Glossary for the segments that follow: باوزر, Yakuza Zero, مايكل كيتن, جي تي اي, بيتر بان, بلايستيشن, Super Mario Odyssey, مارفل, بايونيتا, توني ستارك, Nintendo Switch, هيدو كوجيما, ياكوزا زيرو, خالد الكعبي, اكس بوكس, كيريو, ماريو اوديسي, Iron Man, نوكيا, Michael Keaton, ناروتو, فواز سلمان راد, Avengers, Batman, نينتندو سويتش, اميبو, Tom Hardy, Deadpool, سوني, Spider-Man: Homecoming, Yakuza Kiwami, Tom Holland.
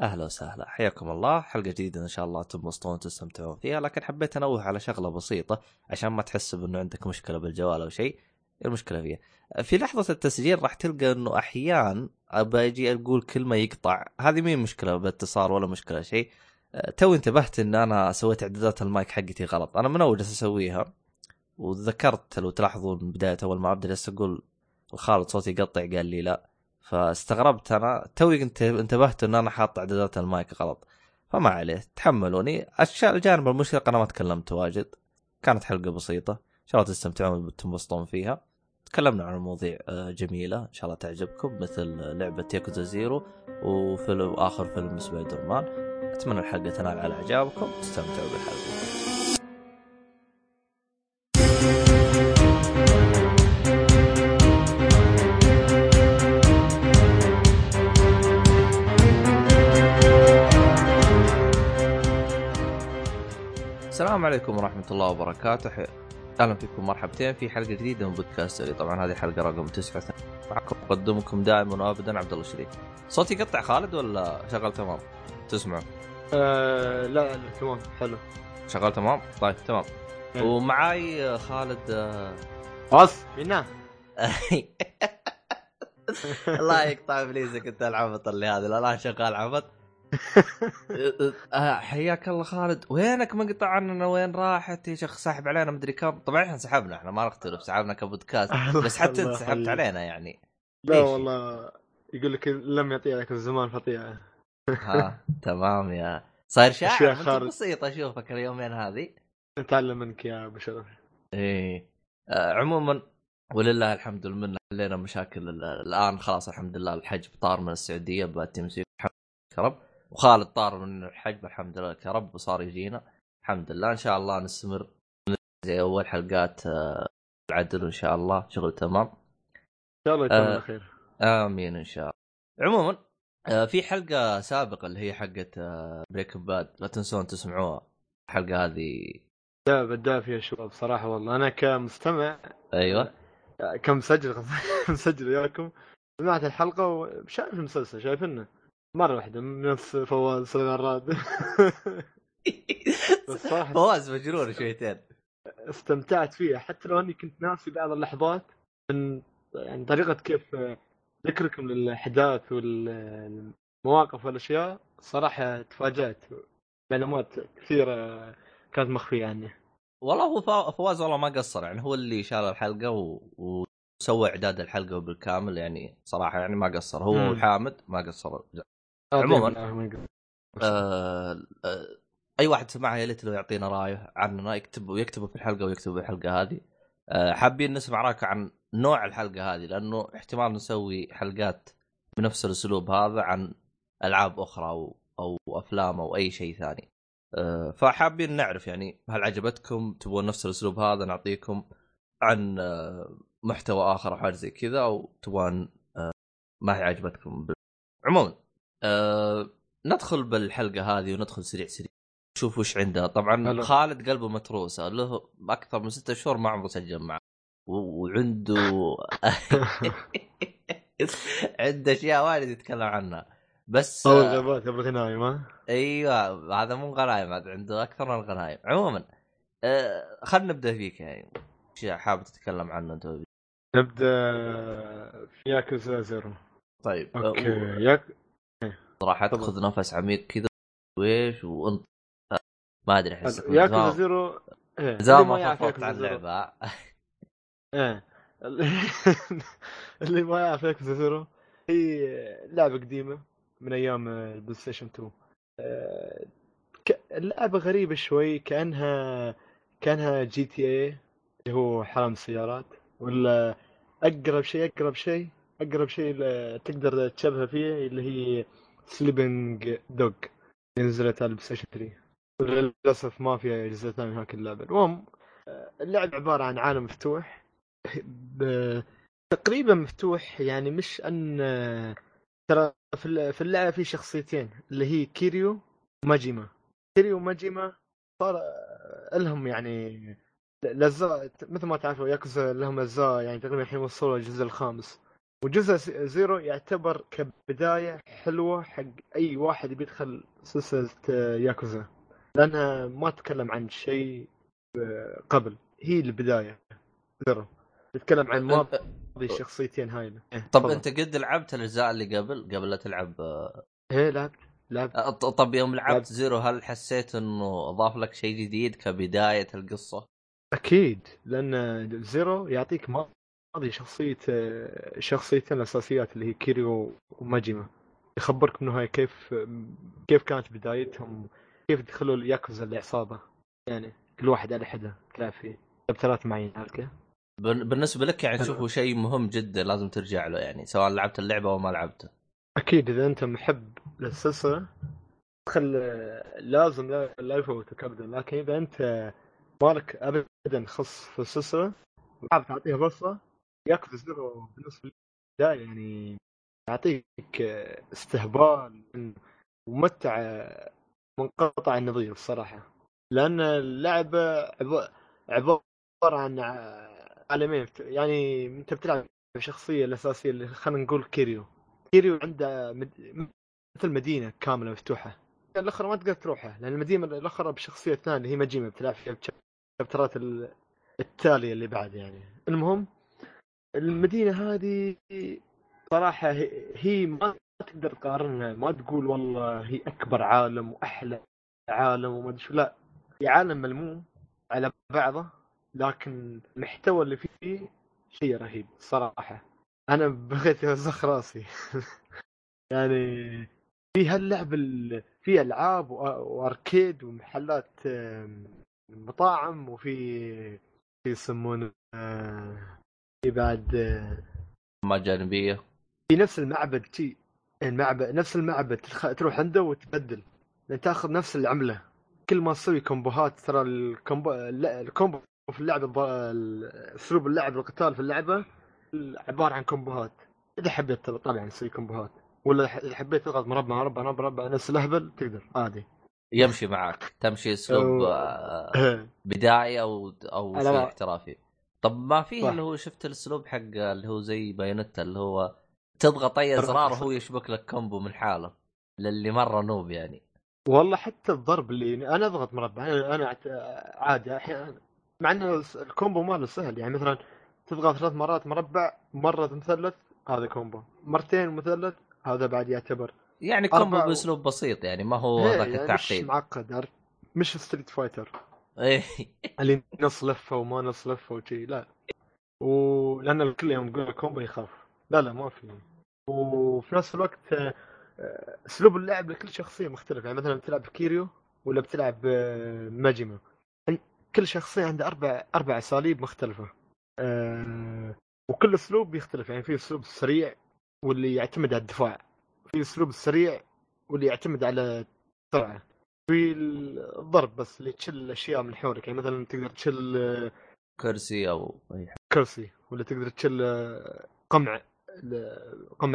أهلا وسهلا، حياكم الله. حلقة جديدة إن شاء الله تنبسطون وتستمتعون فيها، لكن حبيت أنوه على شغلة بسيطة عشان ما تحس بأنه عندك مشكلة بالجوال أو شيء. المشكلة فيها في لحظة التسجيل راح تلقى أنه أحيان أجي أقول كلمة يقطع. هذه مين مشكلة باتصال ولا مشكلة شيء. تو انتبهت أن أنا سويت إعدادات المايك حقتي غلط، أنا من أول جالس أسويها وذكرت. لو تلاحظون بداية أول ما أبدأ جالس أقول الخالد صوتي يقطع، قال لي لا، فاستغربت. أنا توي انتبهت أن أنا حاط إعدادات المايك غلط، فما عليه تحملوني. أشياء الجانب المشرق أنا ما تكلمت واجد، كانت حلقة بسيطة إن شاء الله تستمتعون وتنبسطون فيها. تكلمنا عن مواضيع جميلة إن شاء الله تعجبكم، مثل لعبة ياكوزا زيرو وفيلم آخر فيلم سبايدر مان. أتمنى الحلقة تنال على إعجابكم، استمتعوا بالحلقة. السلام عليكم ورحمة الله وبركاته، أهلا فيكم مرحبتين في حلقة جديدة من بودكاست سري. طبعا هذه حلقة رقم 9، معكم مقدمكم دائما وأبدا عبدالله الشريف. صوتي قطع خالد ولا شغال تمام؟ تسمعه؟ لا تمام، حلو شغال تمام. طيب تمام. ومعاي خالد قص منا الله يقطع فليزك انت العبط اللي هذا. لا شغال عبط. حياك الله خالد، وينك منقطع عننا؟ وين راحت يا شيخ؟ ساحب علينا مدري كم. طبعا احنا سحبنا، احنا ما نختلف، سحبنا كبودكاست بس حتى انت سحبت علينا يعني. لا والله يقول لك لم يعطي لك الزمان فطيعه. ها تمام، يا صاير شاعر بسيط اشوفك اليومين هذه. نتعلم منك يا ابو شرف. ايه عموما ولله الحمد والمنه حلينا مشاكل الان خلاص الحمد لله. الحج طار من السعوديه بالتمسيك كرب، وخالد طار من الحجب الحمد لله كرب، وصار يجينا الحمد لله. إن شاء الله نستمر زي أول حلقات العدل، وإن شاء الله شغل تمام إن شاء الله يتمنى خير. آمين إن شاء الله. عموما في حلقة سابقة اللي هي حلقة بريك باد، لا تنسون تسمعوها. الحلقة هذه دافية شباب صراحة، والله أنا كمستمع أيوة كمسجل ياكم سمعت الحلقة وشايف المسلسل، شايفنا مرة واحدة نفس فواز سلمان راد. فواز مجرور شويتين. استمتعت فيها حتى لو أني كنت ناسي بعض اللحظات من يعني طريقة كيف ذكركم للأحداث والمواقف والأشياء. صراحة تفاجأت معلومات كثيرة كانت مخفية عني. والله هو فواز والله ما قصر، يعني هو اللي شال الحلقة وسوى إعداد الحلقة بالكامل، يعني صراحة يعني ما قصر هو وحامد ما قصر. عموما اي واحد سمعها يا ليت لو يعطينا رايه عننا، يكتبوا في الحلقه ويكتبوا الحلقه هذه. حابين نسمع رايك عن نوع الحلقه هذه، لانه احتمال نسوي حلقات بنفس الاسلوب هذا عن العاب اخرى او افلام او اي شيء ثاني. فحابين نعرف يعني هل عجبتكم، تبون نفس الاسلوب هذا نعطيكم عن محتوى اخر او حاجه زي كذا، او تبون ما هي عجبتكم. عموما ندخل بالحلقة هذه وندخل سريع سريع شوف وش عندها. طبعا هلو. خالد قلبه متروسة، له أكثر من 6 شهور ما عمره سجل معه، وعنده عنده أشياء وايد يتكلم عنها. بس أول غبات قبل غنايم. أيوة هذا مو غنايم، هذا عنده أكثر من غنايم. عموما خلنا نبدأ فيك، يعني أشياء حابب تتكلم عنها أنت. نبدأ في ياكوزا زيرو. طيب أوكي صراحة خذ نفس عميق كذا ويش وانت ما أدري حسك ياكوزا زيرو زي ما فقط عن اللعبة. اللي ما يعرف ياكوزا زيرو هي لعبة قديمة من أيام البلايستيشن 2. اللعبة غريبة شوي، كأنها جي تي اي اللي هو حرام السيارات، ولا أقرب شيء تقدر تشبهها فيه اللي هي سليبنج دوغ نزلت على البلايستيشن 3. للأسف ما فيها أجزاء ثانية من هاك اللعبة. المهم اللعبة عبارة عن عالم مفتوح تقريبا مفتوح، يعني مش أن ترى في اللعبة في شخصيتين اللي هي كيريو وماجيما. كيريو وماجيما صار لهم يعني لزا مثل ما تعرفوا ياكوزا لهم لزا، يعني تقريبا الحين وصلوا الجزء الخامس وجزء زيرو يعتبر كبداية حلوة حق أي واحد بيدخل سلسلة ياكوزا، لأنها ما تتكلم عن شيء قبل، هي البداية زيرو تتكلم عن ماضي الشخصيتين هايلة. طب أنت قد لعبت الأجزاء اللي قبل لا تلعب؟ إيه لعبت. طب يوم لعبت زيرو هل حسيت إنه أضاف لك شيء جديد كبداية القصة؟ أكيد، لأن زيرو يعطيك ماضي شخصيتين الأساسيات اللي هي كيريو وماجيما، يخبرك منه هاي كيف كانت بدايتهم، كيف دخلوا الياكوزا العصابة، يعني كل واحد على حدة تلعب فيه بترات معين هالك. بالنسبة لك يعني تشوفه شيء مهم جدا لازم ترجع له، يعني سواء لعبت اللعبة أو ما لعبتها. أكيد إذا أنت محب للسلسلة لازم لا يفوتك أبدا، لكن إذا أنت مالك أبدا خص في السلسلة وحاب تعطيها بصة، ياكوزا زيرو بالنسبة لي يعني يعطيك استهبال ومتعة منقطع النظير الصراحة، لأن اللعبة عبارة عن عالمين، يعني أنت بتلعب بشخصية الأساسية اللي خلنا نقول كيريو عنده مثل مدينة كاملة مفتوحة، الأخرى ما تقدر تروحها، لأن المدينة الأخرى بشخصية الثانية اللي هي ماجيما بتلعب فيها بشابترات التالية اللي بعد. يعني المهم المدينة هذه صراحة هي ما تقدر تقارنها، ما تقول والله هي أكبر عالم وأحلى عالم وما أدري شو، لا هي عالم ملموم على بعضه، لكن المحتوى اللي فيه شيء رهيب صراحة، أنا بغيت أوسخ راسي. يعني في هاللعب في ألعاب وأركيد ومحلات مطاعم، وفي يسمونه في بعد ما جانبية في نفس المعبد، شيء المعبد نفس المعبد تروح عنده وتبدل، تاخذ نفس العملة، كل ما تسوي كومبوهات، ترى الكومبو في اللعبة، أسلوب اللعب والقتال في اللعبة عبارة عن كومبوهات، إذا حبيت طبعا تسوي كومبوهات، ولا إذا حبيت تضغط مربع مربع مربع نفس الهبل تقدر عادي يمشي معك، تمشي اسلوب بداعي او احترافي. طب ما فيه اللي هو شفت الاسلوب حق اللي هو زي بايونيتا اللي هو تضغط اي زرار وهو يشبك لك كومبو من حاله، للي مره نوب يعني. والله حتى الضرب اللي انا اضغط مربع انا عادي احيانا، مع انه الكومبو ماله سهل، يعني مثلا تضغط 3 مرات مربع، مره مثلث هذا كومبو، مرتين مثلث هذا بعد يعتبر يعني كومبو بأسلوب بسيط، يعني ما هو ذاك يعني التعقيد مش معقد، مش ستريت فايتر اللي نص لفه وما نص لفه وشي، لا لأن الكل يوم يقول كومبو يخاف، لا ما في. وفي نفس الوقت أسلوب اللعب لكل شخصية مختلف، يعني مثلا بتلعب كيريو ولا بتلعب ماجيما، كل شخصية عندها أربع أساليب مختلفة، وكل أسلوب يختلف، يعني في أسلوب سريع واللي يعتمد على الدفاع، في الأسلوب السريع واللي يعتمد على السرعة، في الضرب بس اللي تشل أشياء من حولك، يعني مثلا تقدر تشل كرسي أو كرسي، ولا تقدر تشل قمع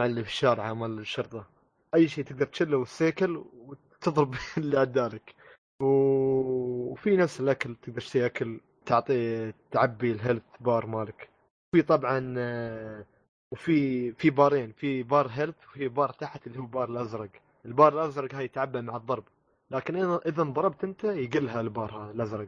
اللي في الشارع مال الشرطة، أي شيء تقدر تشله، والسيكل وتضرب اللي عدالك، وفي نفس الأكل تقدر تشتري أكل تعبي الهيلث بار مالك، في طبعا وفي بارين، في بار هيلث وفي بار تحت اللي هو بار الازرق، البار الازرق هاي تعبى مع الضرب، لكن اذا ضربت انت يقلها البار الازرق،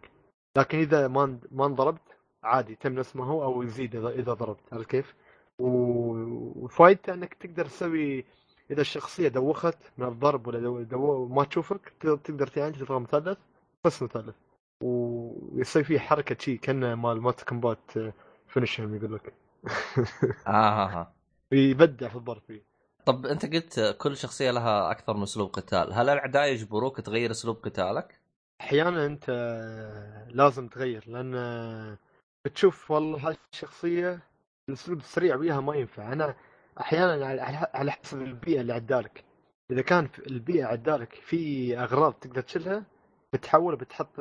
لكن اذا ما ضربت عادي تم نفس ما هو او يزيد اذا ضربت، عرفت كيف؟ وفايدته انك تقدر تسوي اذا الشخصيه دوخت من الضرب ولا ما تشوفك، تقدر تعالج تضرب مثلث بس مثلث، ويصير فيه حركه شيء كانه مال مات كومبات فينيشهم يقول لك. يبدع في الضرب فيه. طب انت قلت كل شخصيه لها اكثر من اسلوب قتال، هل الاعداء يجبروك تغير اسلوب قتالك؟ احيانا انت لازم تغير، لان بتشوف والله هاي الشخصيه الاسلوب السريع وياها ما ينفع، انا احيانا على حسب البيئه اللي عدالك، اذا كان في البيئه عدالك في اغراض تقدر تشيلها بتحط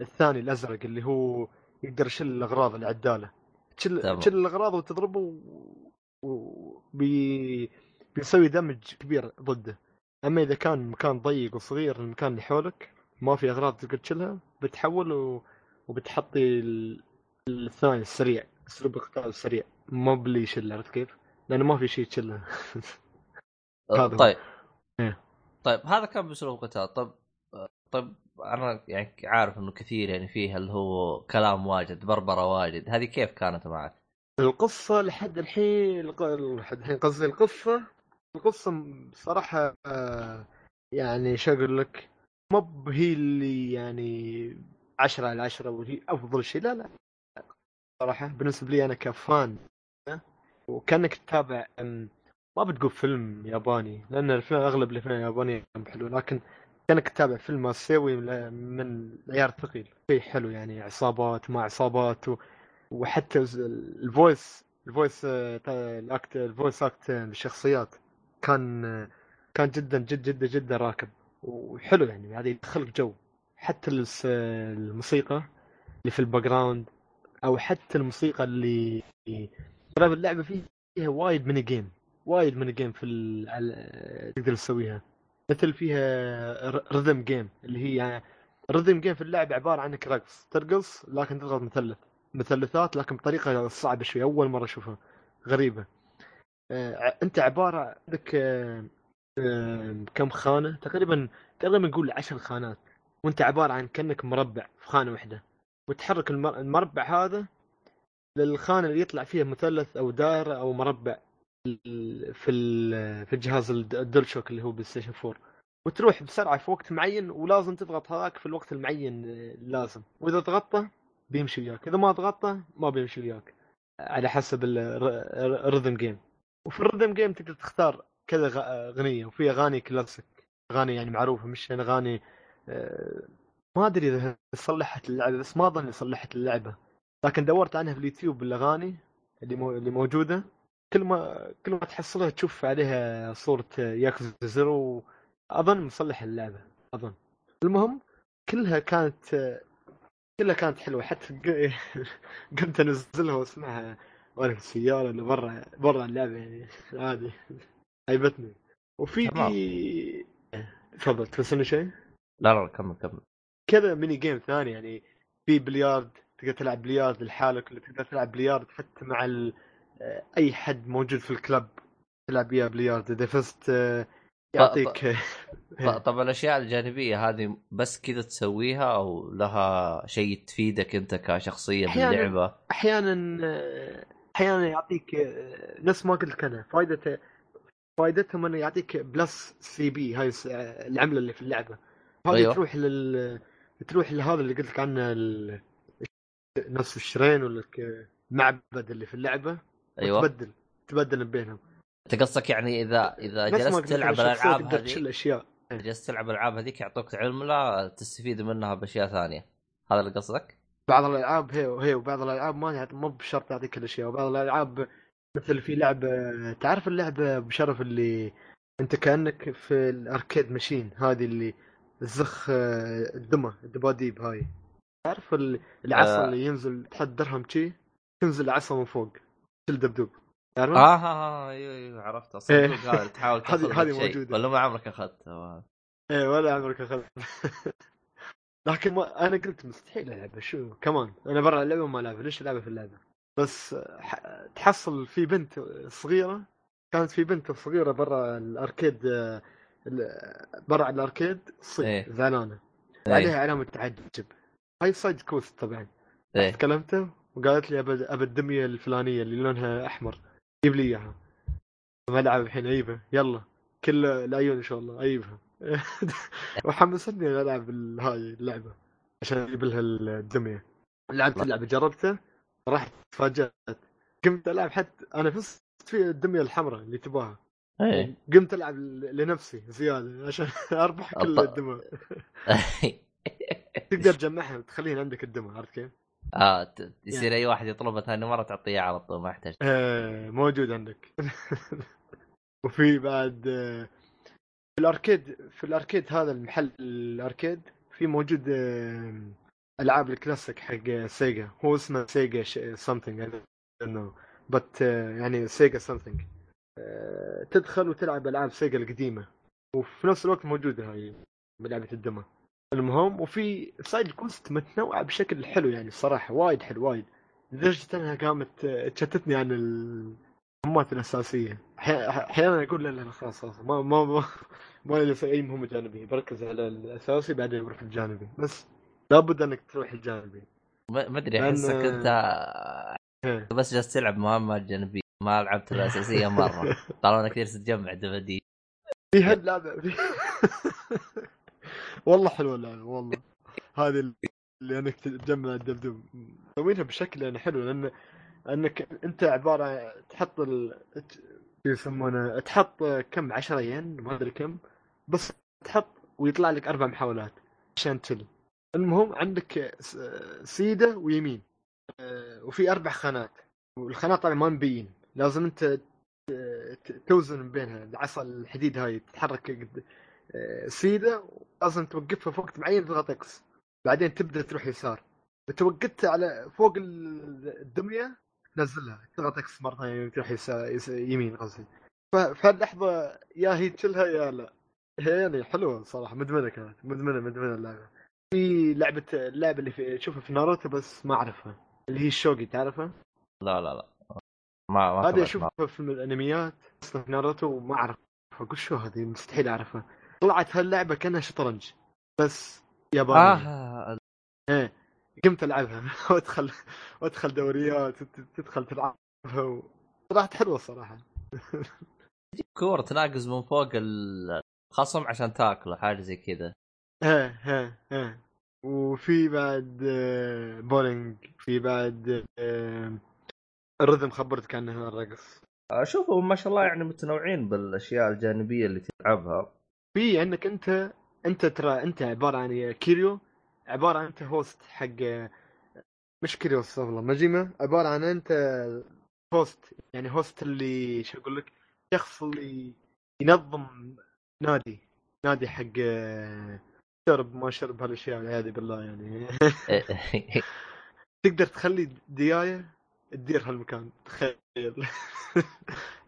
الثاني الازرق اللي هو يقدر يشيل الاغراض اللي عداله، تشيل الأغراض وتضربه بيسوي دمج كبير ضده. أما إذا كان مكان ضيق وصغير المكان اللي حولك ما في أغراض تقدر تشيلها، بتحول وبتحطي الثاني السريع، أسلوب القتال السريع ما بليش، عرفت كيف؟ لأنه ما في شيء تشله. طيب طيب هذا كان بأسلوب قتال. طيب أنا يعني عارف إنه كثير يعني فيها اللي هو كلام واجد بربرة واجد، هذه كيف كانت معك؟ القصة لحد الحين قصدي القصة صراحة يعني شغل لك مب هي اللي يعني 10/10 وهي أفضل شيء، لا لا صراحة بالنسبة لي أنا كفان، وكأنك تتابع ما بتقول فيلم ياباني لأن الفيلم أغلب الفيلم الياباني حلو، لكن كأنك تتابع فيلم آسيوي من عيار ثقيل شيء حلو يعني عصابات مع عصابات وحتى الفويس اكت الشخصيات كان جدا جدا جدا جدا راكب وحلو يعني، هذا يدخلك جو. حتى الموسيقى اللي في الباك جراوند او حتى الموسيقى اللي ترى اللعبه فيها وايد من الجيم في تقدر تسويها، مثل فيها ريذم جيم اللي هي يعني ريذم جيم في اللعبه عباره عن رقص، ترقص لكن تضغط مثلثات لكن بطريقه صعبه شوي، اول مره اشوفها غريبه. انت عباره عندك كم خانه تقريبا نقول 10 خانات، وانت عباره عن كأنك مربع في خانه واحده، وتحرك المربع هذا للخانه اللي يطلع فيها مثلث او دائره او مربع في الجهاز الدولشوك اللي هو بالستيشن 4، وتروح بسرعه في وقت معين ولازم تضغط هذاك في الوقت المعين لازم، واذا ضغطته بيمشي وياك، اذا ما ضغطته ما بيمشي وياك على حسب الريذم جيم. وفي الريذم جيم تقدر تختار كذا اغنيه، وفي اغاني كلاسيك اغاني يعني معروفه، مش اغاني ما ادري اذا صلحت اللعبه، بس ما اظن صلحت اللعبه، لكن دورت عنها في اليوتيوب الاغاني اللي موجوده، كل ما تحصلها تشوف عليها صوره ياكوزا زيرو، اظن مصلح اللعبه اظن. المهم كلها كانت حلوه، حتى قمت انزلها واسمعها وانا في السياره اللي برا اللعبه يعني عادي عيبتني. وفي تفضل توصلني شيء؟ لا كمل كذا ميني جيم ثاني يعني، في بليارد تقدر تلعب بليارد لحالك، اللي تقدر تلعب بليارد حتى مع اي حد موجود في الكلب تلعب بيها بليارد، اذا فزت يعطيك طب الاشياء الجانبيه هذه بس كذا تسويها او لها شيء تفيدك انت كشخصيه باللعبه؟ احيانا يعطيك نفس ما قلت انا، فائدتهم انه يعطيك بلس سي بي، هاي العمله اللي في اللعبه هذه. أيوه. تروح لهذا اللي قلت لك عنه نفس الشرين ولا المعبد اللي في اللعبه. أيوه. تبدل بينهم. تقصدك يعني اذا جلست تلعب الالعاب هذه، جلست تلعب الالعاب هذيك يعطوك علملة تستفيد منها باشياء ثانيه، هذا اللي قصدك؟ بعض الالعاب هي وبعض الالعاب ما بشرط يعطيك الاشياء، وبعض الالعاب مثل في لعبه تعرف اللعبه بشرف اللي انت كانك في الاركيد ماشين، هذه اللي تزخ الدباديب هاي، تعرف العصا اللي ينزل تحد درهم شي تنزل العصا من فوق كل دبدوب، تعرف؟ ايوه عرفت اصلا قال تحاول تاخذ هذه ولا ما عمرك اخذتها؟ ايه ولا عمرك اخذتها لكن ما انا قلت مستحيل العبها، شو كمان انا برا اللعبه وما العبها، ليش العبها في اللعبه؟ بس تحصل في بنت صغيره، كانت في بنت صغيره برا الاركيد صيد. إيه. زعلانه. إيه. عليها علامه تعجب، هاي صيد كوس طبعا. إيه. تكلمته وقالت لي ابى الدميه الفلانيه اللي لونها احمر جيب لي اياها، بلعب الحين عيبه يلا كل العيون ان شاء الله عيبها وحمسني العب هاي اللعبه عشان اجيب لها الدميه. لعبت اللعبه جربتها راح تفاجأت، قمت العب حتى انا فزت في الدميه الحمراء اللي تباها. أيه. قمت العب لنفسي زياده عشان اربح كل الدمى تقدر تجمعها وتخليها عندك الدمى، عرفت كيف؟ يصير يعني. اي واحد يطلبها ثاني مره تعطيه على طول، ما يحتاج موجود عندك وفي بعد في الاركيد هذا المحل الاركيد في موجود العاب الكلاسيك حق سيجا، هو اسمه سيجا something انه بس يعني سيجا something، تدخل وتلعب العاب سيجا القديمه وفي نفس الوقت موجوده هاي لعبه الدمى. المهم وفي سايد كوست متنوعه بشكل حلو يعني الصراحه وايد حلو وايد، لدرجه انها قامت تشتتني عن المهمات الأساسية. أحيانا أقول لا خلاص ما لي في أي مهمة جانبية، بركز على الأساسي بعدين أروح الجانبي، بس لابد أنك تروح الجانبي. ما أدري أحسك أنت بس جالس تلعب مهمة جانبية، ما لعبت الأساسية مرة. طالما أنا كثير ستجمع دفدي في هاللعبة. والله حلوة اللعبة، والله هذه اللي أنك تجمع الدفدوب سوينها بشكل يعني حلو، لأن أنك أنت عبارة تحط يسمونه تحط كم 10 ين ما أدري كم، بس تحط ويطلع لك 4 محاولات عشان تل. المهم عندك سيدة ويمين وفي 4 خانات، والخانات طبعا ما مبين، لازم أنت توزن بينها العصا الحديد هاي تتحرك قد سيدة، لازم توقفها في وقت معين تضغط اكس، بعدين تبدأ تروح يسار، توقفتها على فوق الدمية تنزلها تضغط اكس مرة ثانية تروح يمين قصدي. فهاللحظة يا هي تشلها يا لا، هي يعني حلوة صراحة، مدمنة كانت، مدمنة اللعبة. في اللعبة اللي شوفها في ناروتو بس ما أعرفها، اللي هي الشوقي، تعرفها؟ لا ما هذه أشوفها في الأنميات في ناروتو وما أعرفها، أقول شو هذه مستحيل أعرفها. طلعت هاللعبة كأنها شطرنج بس ياباني. إيه قمت ألعبها وأدخل دوريات تدخل تلعبها وراحت حلوة صراحة. كورة تناقز من فوق الخصم عشان تاكله حاجة زي كذا. ها وفي بعد بولينج، في بعد الرذم خبرتك عنه الرقص. شوفوا ما شاء الله يعني متنوعين بالأشياء الجانبية اللي تلعبها. في عندك أنت ترى أنت عبارة عن كيريو، عبارة عن أنت هوست حق، مش كيريو والله مجيمة، عبارة عن أنت هوست، يعني هوست اللي شو أقول لك، شخص اللي ينظم نادي حق شرب ما شرب هالأشياء هذه بالله يعني. تقدر تخلي دياية تدير هالمكان، تخيل.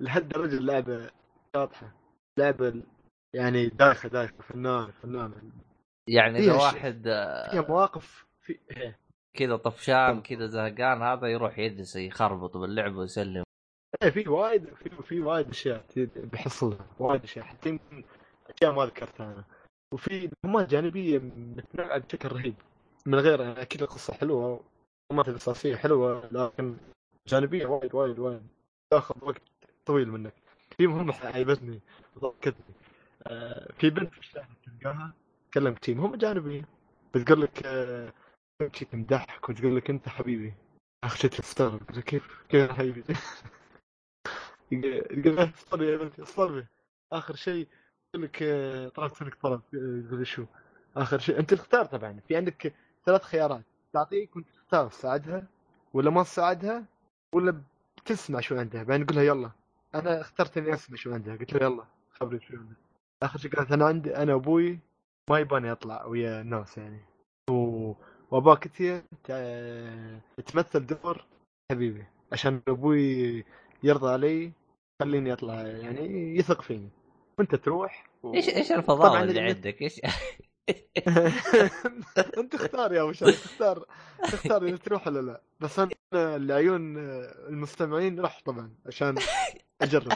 لحد درجة اللعبة شاطحة، لعبة يعني دايخة فنانة يعني. إذا واحد في مواقف في كذا طفشان كذا زهقان، هذا يروح يجلس يخربط باللعبة ويسلم. في وايد في وايد أشياء بحصلها، وايد أشياء حتى أشياء ما ذكرتها أنا. وفي مهمات جانبية متنوعة بشكل رهيب، من غير أكيد القصة حلوة، مهمات الأساسية حلوة، لكن جانبية وايد تأخذ وقت طويل منك. في مهمة عيبتني ضاقتني، في بنت في الشارع تلقاها تكلم تيم هم جانبي، بتقول لك تمشي تمدحك وتقول لك أنت حبيبي، أخشيت تستغرب كيف حبيبي. يقول صبي يا بنتي صبي، آخر شيء يقول لك طلب يقول شو آخر شيء أنت اختار. طبعا في عندك 3 خيارات تعطيك، وأنت تختار تساعدها ولا ما تساعدها ولا بتسمع شو عندها. بعدين تقول لها يلا، أنا اخترت إني أسمع شو عندها، قلت لها يلا خبري شو عندها. آخر شيء قالت أنا وأبوي ما يباني أطلع ويا الناس يعني، وباكتي تمثل دور حبيبي عشان أبوي يرضى علي خليني أطلع يعني يثق فيني، وأنت تروح إيش الفضاء اللي عندك إيش. أنت اختار يا وش تختار إذا تروح ولا لا، بس أنا لعيون المستمعين راح طبعا عشان أجرب.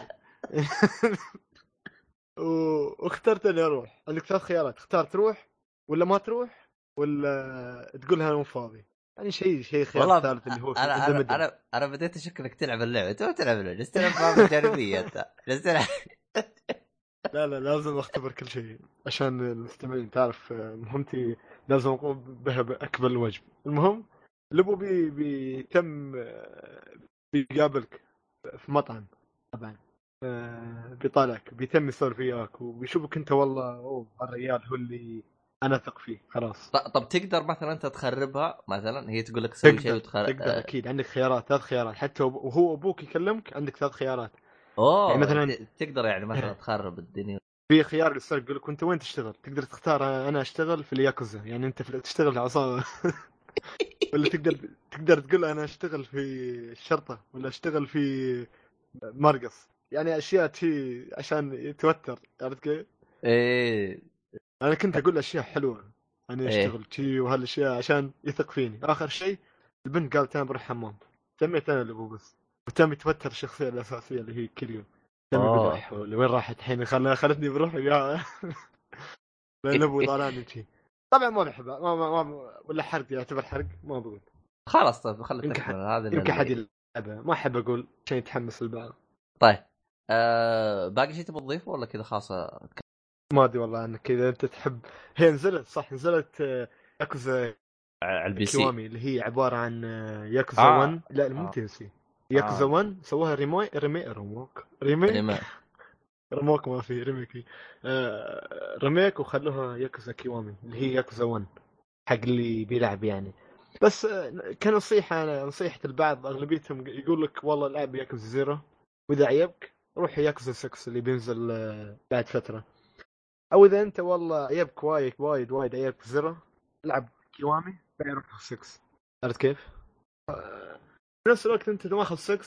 واخترت اني اروح. عندك 3 خيارات، اختار تروح ولا ما تروح ولا تقولها مو فاضي، يعني شيء خيار ثالث اللي هو انا بديت اشك انك تلعب اللعبه، انت ما تلعب اللعبه، لسه تلعب جانبيه انت لسه. لا لازم اختبر كل شيء عشان المستمعين، تعرف مهمتي لازم اقوم بها باكمل الوجه. المهم لبو بيتم بيقابلك في مطعم طبعا، بيطالعك بيتم يصير فيك وبيشوفك انت والله اوه الرجال هو اللي انا ثق فيه خلاص. طب تقدر مثلا انت تخربها، مثلا هي تقول لك سوي شيء وتخرب. تقدر اكيد، عندك خيارات 3 خيارات حتى وهو ابوك يكلمك، عندك 3 خيارات يعني مثلا تقدر يعني مثلا تخرب الدنيا. في خيار يصير يقول لك انت وين تشتغل، تقدر تختار انا اشتغل في الياكوزا، يعني انت تشتغل في العصابه. ولا تقدر تقول انا اشتغل في الشرطه ولا اشتغل في مرقص، يعني اشياء شيء عشان يتوتر، عرفت كيف؟ ايه انا كنت اقول اشياء حلوه انا اشتغل شيء وهالاشياء عشان يثق فيني. اخر شيء البنت قالت انا بروح حمام، سميت انا الابو بس وتم يتوتر الشخصية الأساسية اللي هي كريو تم يقول حول وين راحت الحين خلتني بروحي وياها لأن أبو ضلاني شيء طبعا ما نحبها ما ولا حرق يعتبر حرق ما بقول خلاص طيب خلت هذا يمكن حد يلعبها ما أحب أقول شيء يتحمس البعض طيب باقي شيء تبغى تضيفه ولا كذا خاصة ما أدري والله أنك إذا أنت تحب هي نزلت صح نزلت ياكوزا كيوامي اللي هي عبارة عن ياكوزا 1 لا الممتنسي ياكوزا 1 سووها ريميك ما في ريميك ريميك وخلوها ياكوزا كيوامي اللي هي ياكوزا 1 حق اللي بيلعب يعني بس نصيحة البعض أغلبيتهم يقول لك والله العب ياكوزا زيرو وإذا عيبك روح ياكوزا 6 اللي بينزل بعد فترة أو إذا أنت والله عيبك وايد عيبك زيرو لعب كيوامي بيعرفه 6 عرفت كيف؟ في نفس الوقت أنت إذا ما أخذ 6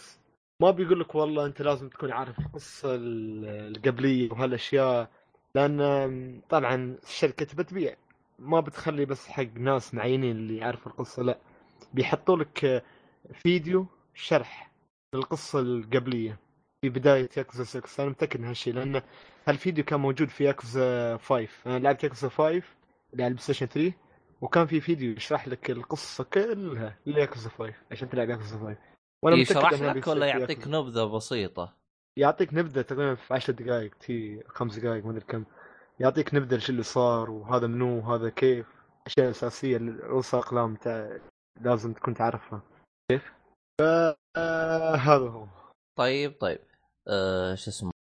ما بيقول لك والله أنت لازم تكون عارف القصة القبلية وهالأشياء لأن طبعا الشركة بتبيع ما بتخلي بس حق ناس معينين اللي يعرفوا القصة لا بيحطوا لك فيديو شرح للقصة القبلية في بداية ياكوزا 6 أنا متأكد من هالشيء لأن هالفيديو كان موجود في ياكوزا 5 أنا لعبت ياكوزا 5 على البلايستيشن 3 وكان في فيديو يشرح لك القصة كلها لياكوزا 5 عشان تلعب ياكوزا 5 وانا يشرح لك ولا يعطيك نبذة بسيطة يعطيك نبذة تقريبا في 10 دقائق 5 دقائق ما ادري كم يعطيك نبذة ايش اللي صار وهذا منو وهذا كيف اشياء اساسية رؤوس اقلام لازم تكون تعرفها كيف هذا هو طيب شو اسمه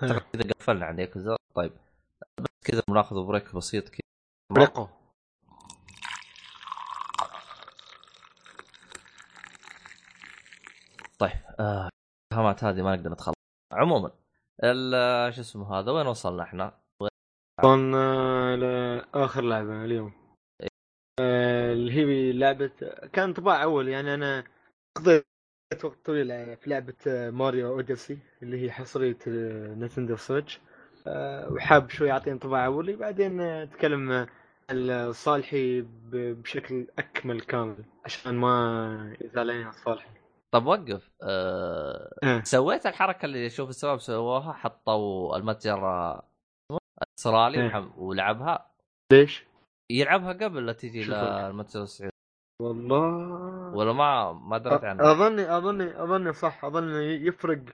كذا قفلنا عن ياكوزا طيب بس كذا بناخذ بريك بسيط كذا بريكو طيب همات هذه ما نقدر نتخلص عموما شو اسمه هذا وين وصلنا احنا وصلنا لاخر لعبه اليوم اللي هي لعبه كان طباع اول يعني انا قضيت وقت طويل في لعبه ماريو اوديسي اللي هي حصريه نينتندو سويتش وحاب شوي يعطيني طباع اولي بعدين اتكلم الصالحي بشكل اكمل كامل عشان ما يزعلني الصالحي طب وقف سويت الحركة اللي شوف السباب سووها حطوا المتجر الإسرائيلي ولعبها ليش؟ يلعبها قبل لا تيجي للمتجر السعودي والله ولا ما درت عنها أظني صح أظني يفرق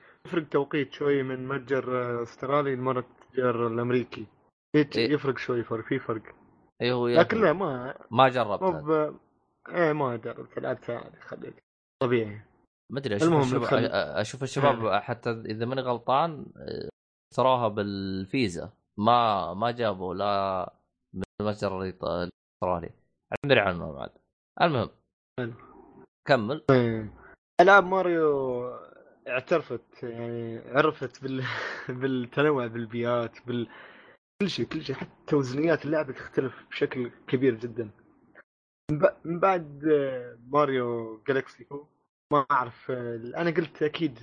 توقيت شوي من متجر إسرائيلي لمرة متجر الأمريكي يفرق شوي في فرق أيوه لكن ما جربتها ما جربت لعبتها خليك طبيعي مدري أشوف الشباب حتى إذا ماني غلطان اشتروها بالفيزا ما جابوا لا من المتجر الإسرائيلي عندي عنه بعد المهم كمل ألعاب ماريو اعترفت يعني عرفت بالتنوع بالبيئات كل شيء حتى توزنيات اللعبة تختلف بشكل كبير جدا من بعد ماريو جالاكسي ما أعرف أنا قلت أكيد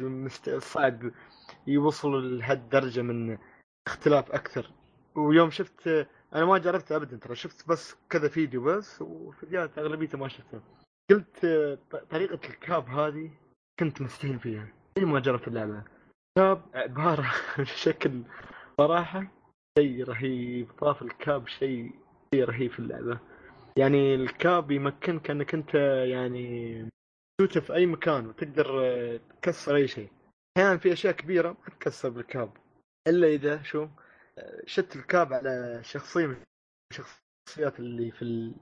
صعب يوصلوا لهالدرجة من اختلاف أكثر ويوم شفت أنا ما جربت أبدا ترى شفت بس كذا فيديو بس وفيديوهات أغلبيته ما شفتها قلت طريقة الكاب هذه كنت مستهين فيها إيه ما جربت اللعبة كاب عبارة بشكل صراحة شيء رهيب طاف الكاب شيء رهيب في اللعبة يعني الكاب يمكنك أنك أنت يعني توته في أي مكان وتقدر تكسر أي شيء أحيانا في أشياء كبيرة ما تكسر بالكاب إلا إذا شت الكاب على شخصية من الشخصيات اللي في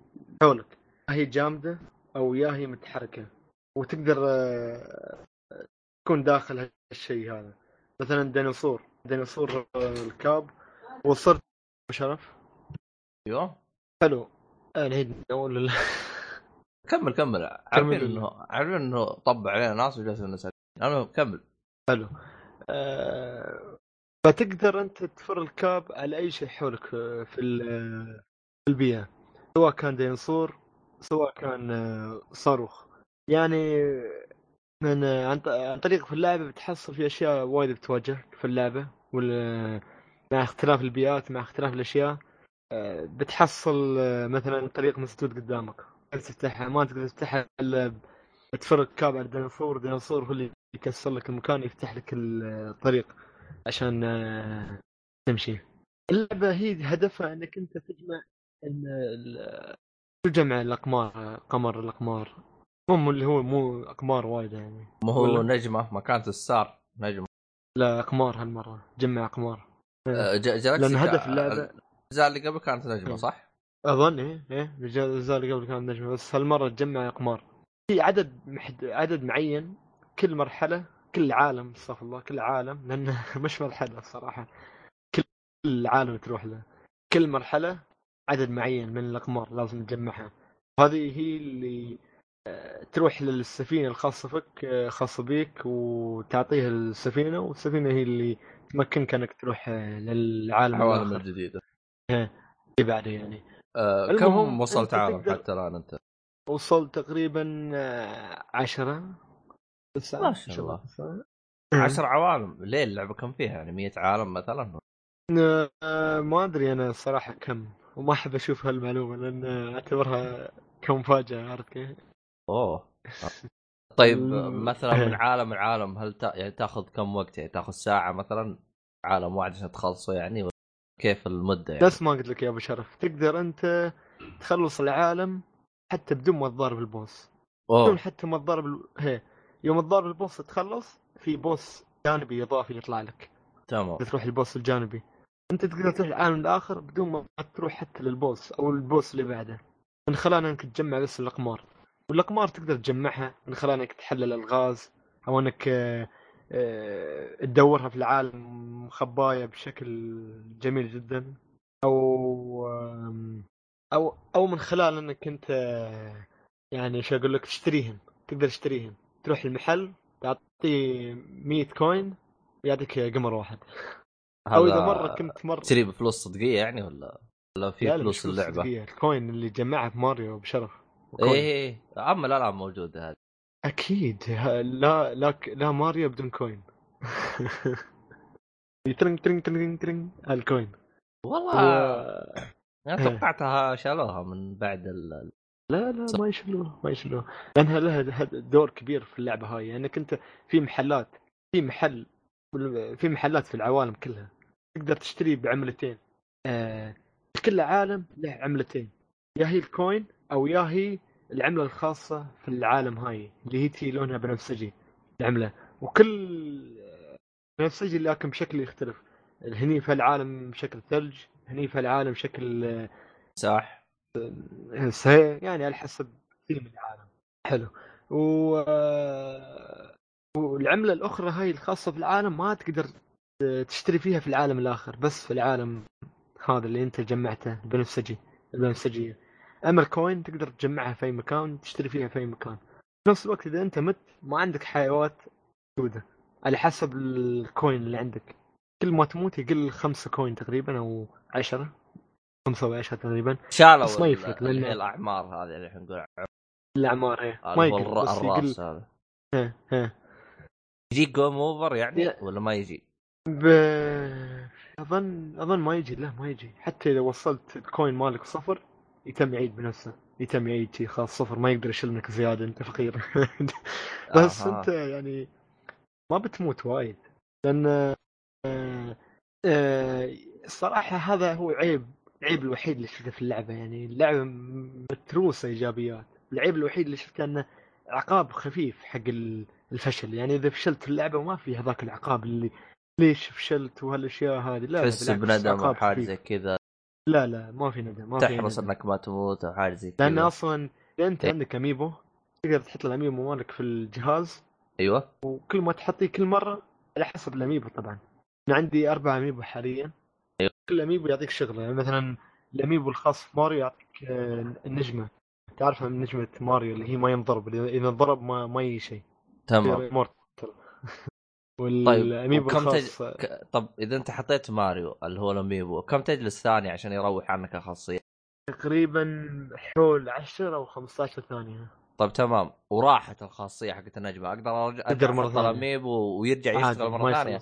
حولك هي جامدة أو يا هي متحركة وتقدر تكون داخل هالشيء هذا مثلا ديناصور الكاب وصرت شرف أيوه حلو نعيد نقول كمل عارفين انه طب علينا ناس وجالسين نسال انا كمل حلو فتقدر انت تفر الكاب على اي شيء حولك في البيئه سواء كان ديناصور سواء كان صاروخ يعني من عن طريق في اللعبه بتحصل في اشياء وايد بتواجهك في اللعبه مع اختلاف البيئات مع اختلاف الاشياء بتحصل مثلا طريق مسدود قدامك تفتحها ما تقدر تفتحها إلا تفرق كعب على الديناصور، الديناصور هو اللي يكسر لك المكان يفتح لك الطريق عشان تمشي. اللعبة هي هدفها انك انت تجمع جمع الاقمار، قمر الاقمار اللي هو مو اقمار وايد يعني، ما هو نجمة مكانة السار نجمة، لا اقمار هالمرة جمع اقمار. لأن هدف اللعبة الجزء اللي قبل كانت نجمة صح؟ أظن إيه الجزء اللي قبل كانت نجمة، بس هالمرة تجمع أقمار في عدد عدد معين كل مرحلة، كل عالم استغفر الله، كل عالم لأنه مش مرحلة الصراحة، كل عالم تروح له كل مرحلة عدد معين من الأقمار لازم تجمعها. هذه هي اللي تروح للسفينة الخاصة فيك خاصة بيك وتعطيها السفينة، والسفينة هي اللي تمكنك انك تروح للعالم الجديد اللي بعده يعني. كم وصلت عالم حتى الان انت؟ وصلت تقريبا 10 ما شاء الله 10 عوالم. ليه اللعبه كم فيها يعني 100 عالم مثلا؟ ما ادري انا الصراحه كم، وما احب اشوف هالمعلومه لان اعتبرها كمفاجاه عرفت كيف. اوه طيب مثلا من عالم العالم هل يعني تاخذ كم وقت؟ يعني تاخذ ساعه مثلا عالم واحد عشان تخلصه يعني؟ كيف المده يعني؟ بس ما قلت لك يا ابو شرف تقدر انت تخلص العالم حتى بدون ما تضارب البوس، بدون حتى ما تضارب يوم تضارب البوس تخلص في بوس جانبي اضافي يطلع لك. تمام تروح البوس الجانبي، انت تقدر تروح العالم الاخر بدون ما تروح حتى للبوس او البوس اللي بعده، من خلال انك تجمع بس الاقمار، والأقمار تقدر تجمعها من خلال انك تحلل الغاز او انك تدورها في العالم مخبايه بشكل جميل جدا، او من خلال انك انت يعني شو اقول لك تشتريهم، تقدر تشتريهم تروح المحل تعطيه 100 كوين يعطيك قمر واحد. او اذا مره كنت مره تشتري بفلوس صدقيه يعني ولا في فلوس اللعبه؟ الكوين اللي جمعها في ماريو بشرف ايه عم الالعاب موجوده هذه اكيد. لا لا لا ماريو بدون كوين يترن ترن ترن ترن الكوين والله انا توقعتها شالوها من بعد لا لا ما يشلوها لانها لها دور كبير في اللعبه هاي، انك انت في محلات في محلات في العوالم كلها تقدر تشتري بعملتين، كل عالم له عملتين، يا هي الكوين او يا هي العمله الخاصه في العالم هاي اللي هي تي لونها بنفسجي العمله، وكل بنفسجي لكن بشكل يختلف، هني في العالم شكل ثلج، هني في العالم شكل ساح يعني على حسب ثيم العالم. حلو. والعمله الاخرى هاي الخاصه في العالم ما تقدر تشتري فيها في العالم الاخر، بس في العالم هذا اللي انت جمعته البنفسجيه. أما الكوين تقدر تجمعها في أي مكان، تشتري فيها في أي مكان. في نفس الوقت إذا أنت مت ما عندك حيوات موجودة على حسب الكوين اللي عندك، كل ما تموت يقل 5 كوين تقريبا أو 10 5 و10 تقريبا. شالوا ما يفرق لأن الأعمار هذه اللي حنقول الأعمار هي ما يقل الراس هذا. يجي جيم أوفر يعني ولا ما يجي؟ أظن ما يجي، لا ما يجي حتى إذا وصلت الكوين مالك 0 يتم عيد بنفسه، يتم عيد شيء خاص 0 ما يقدر يشيل منك زيادة، أنت فقير بس أنت يعني ما بتموت وايد، لأن الصراحة هذا هو عيب الوحيد اللي شفته في اللعبة، يعني اللعبة متروسة إيجابيات، العيب الوحيد اللي شفته أنه عقاب خفيف حق الفشل، يعني إذا فشلت في اللعبة وما في هذاك العقاب اللي ليش فشلت وهالأشياء هذه، لا تحس بندم أو حاجة زي كذا، لا ما في ندم، ما في تحرص انك ما تموت او حاجه زي كذا، لان اصلا انت عندك اميبو تقدر تحط الاميبو مالك في الجهاز. ايوه وكل ما تحطيه كل مره على حسب الاميبو. طبعا انا عندي 4 اميبو حاليا. أيوة. كل اميبو يعطيك شغله، يعني مثلا الاميبو الخاص في ماريو يعطيك النجمه، تعرفها من نجمه ماريو اللي هي ما ينضرب، اذا انضرب ما اي شيء. تمام. طيب طب اذا انت حطيت ماريو اللي هو الاميبو كم تجلس ثاني عشان يروح عنك الخاصيه؟ تقريبا حول 10 او 15 ثانيه. طب تمام، وراحت الخاصيه حقت النجمه اقدر ارجع مره الاميبو ويرجع يشتغل مره ثانيه؟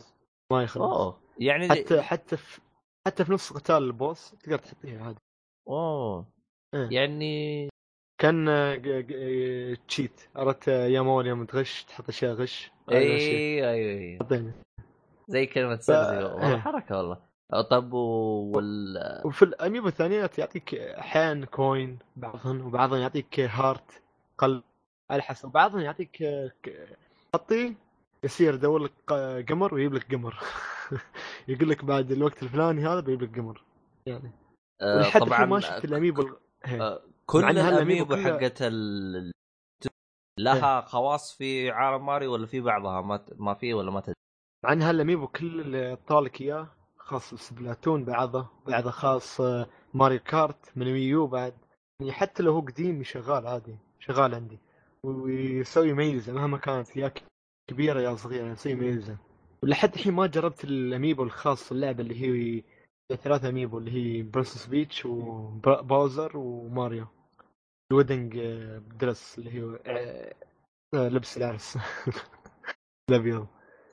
ما يخلص يعني حتى في نص قتال البوس تقدر تحطيها عادي. يعني كان تشيت اردت يا مول يوم تغش تحط اشياء غش اي حطينا زي كلمه سبزي حركه والله. طب وفي الاميبو الثانيه يعطيك احيان كوين بعضهم، وبعضهم يعطيك هارت قلب على حسب، وبعضهم يعطيك خطي يصير دور لك قمر ويجيب لك قمر يقول لك بعد الوقت الفلاني هذا بيجيب لك قمر يعني. طبعا ما شفت الاميبو كل الاميبو حقت لها خواص في عالم ماريو ولا في بعضها ما في ولا ما تدري عن هالاميبو كل اللي طالك اياه خاص سبلاتون بعضه خاص ماريو كارت من ويو بعد يعني، حتى لو هو قديم شغال عادي شغال عندي ويسوي ميزة مهما كانت يا كبيرة يا صغيرة يسوي ميزة. ولحد الحين ما جربت الاميبو الخاص اللعبة اللي هي 3 اميبو اللي هي برنسس بيتش وباوزر وماريو الودنج درس اللي هو لبس العرس الابيض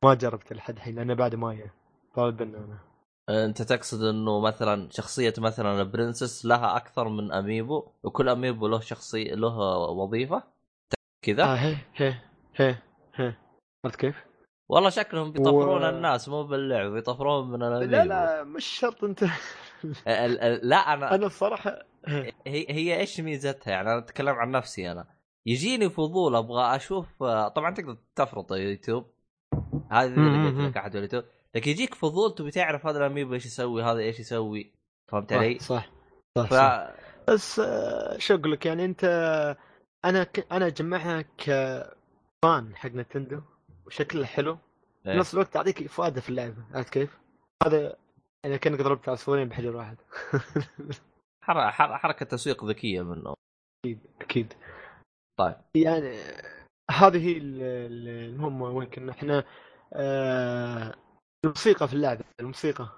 ما جربت لحد الحين لأنه بعد ما طالب أنا. انت تقصد انه مثلا شخصية مثلا البرنسس لها اكثر من اميبو وكل اميبو له شخصية له وظيفة كذا؟ عرفت كيف؟ والله شكلهم بيطفرون الناس مو باللعب بيطفرون من الاميبو. لا مش شرط انت لا انا الصراحة هي ايش ميزتها يعني، انا اتكلم عن نفسي انا يجيني فضول ابغى اشوف. طبعا تقدر تفرط يوتيوب هذا اللي قلت لك احد يوتيوب، لكن يجيك فضول تبي تعرف هذا الاميبو ايش يسوي هذا ايش يسوي، فهمت علي؟ صح. بس شغلك يعني انت انا اجمعها كفان حق نينتندو وشكلها حلو في نفس الوقت تعطيك افاده في اللعبه، عرفت كيف؟ هذا انا كان ضربت عصفورين بحجر واحد حركه تسويق ذكيه منه اكيد. طيب يعني هذه هي المهمه وين كنا احنا. الموسيقى في اللعبة الموسيقى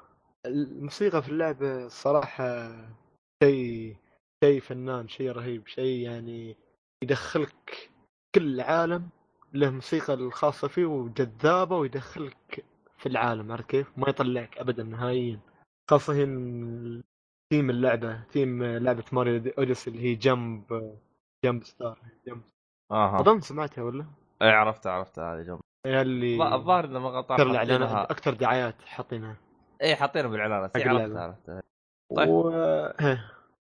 في اللعبة الصراحة شيء فنان، شيء رهيب، شيء يعني يدخلك كل عالم له موسيقى الخاصة فيه وجذابة ويدخلك في العالم، عرفت كيف؟ ما يطلعك أبدا نهائيا، خاصة تيم لعبة ماريو أوديسي اللي هي جمب ستار. أظن سمعتها ولا؟ إيه عرفتها هذه جمب اللي الظاهر انه ما غطى اكثر دعايات حاطينها حاطينها بالاعلانات عرفتها. طيب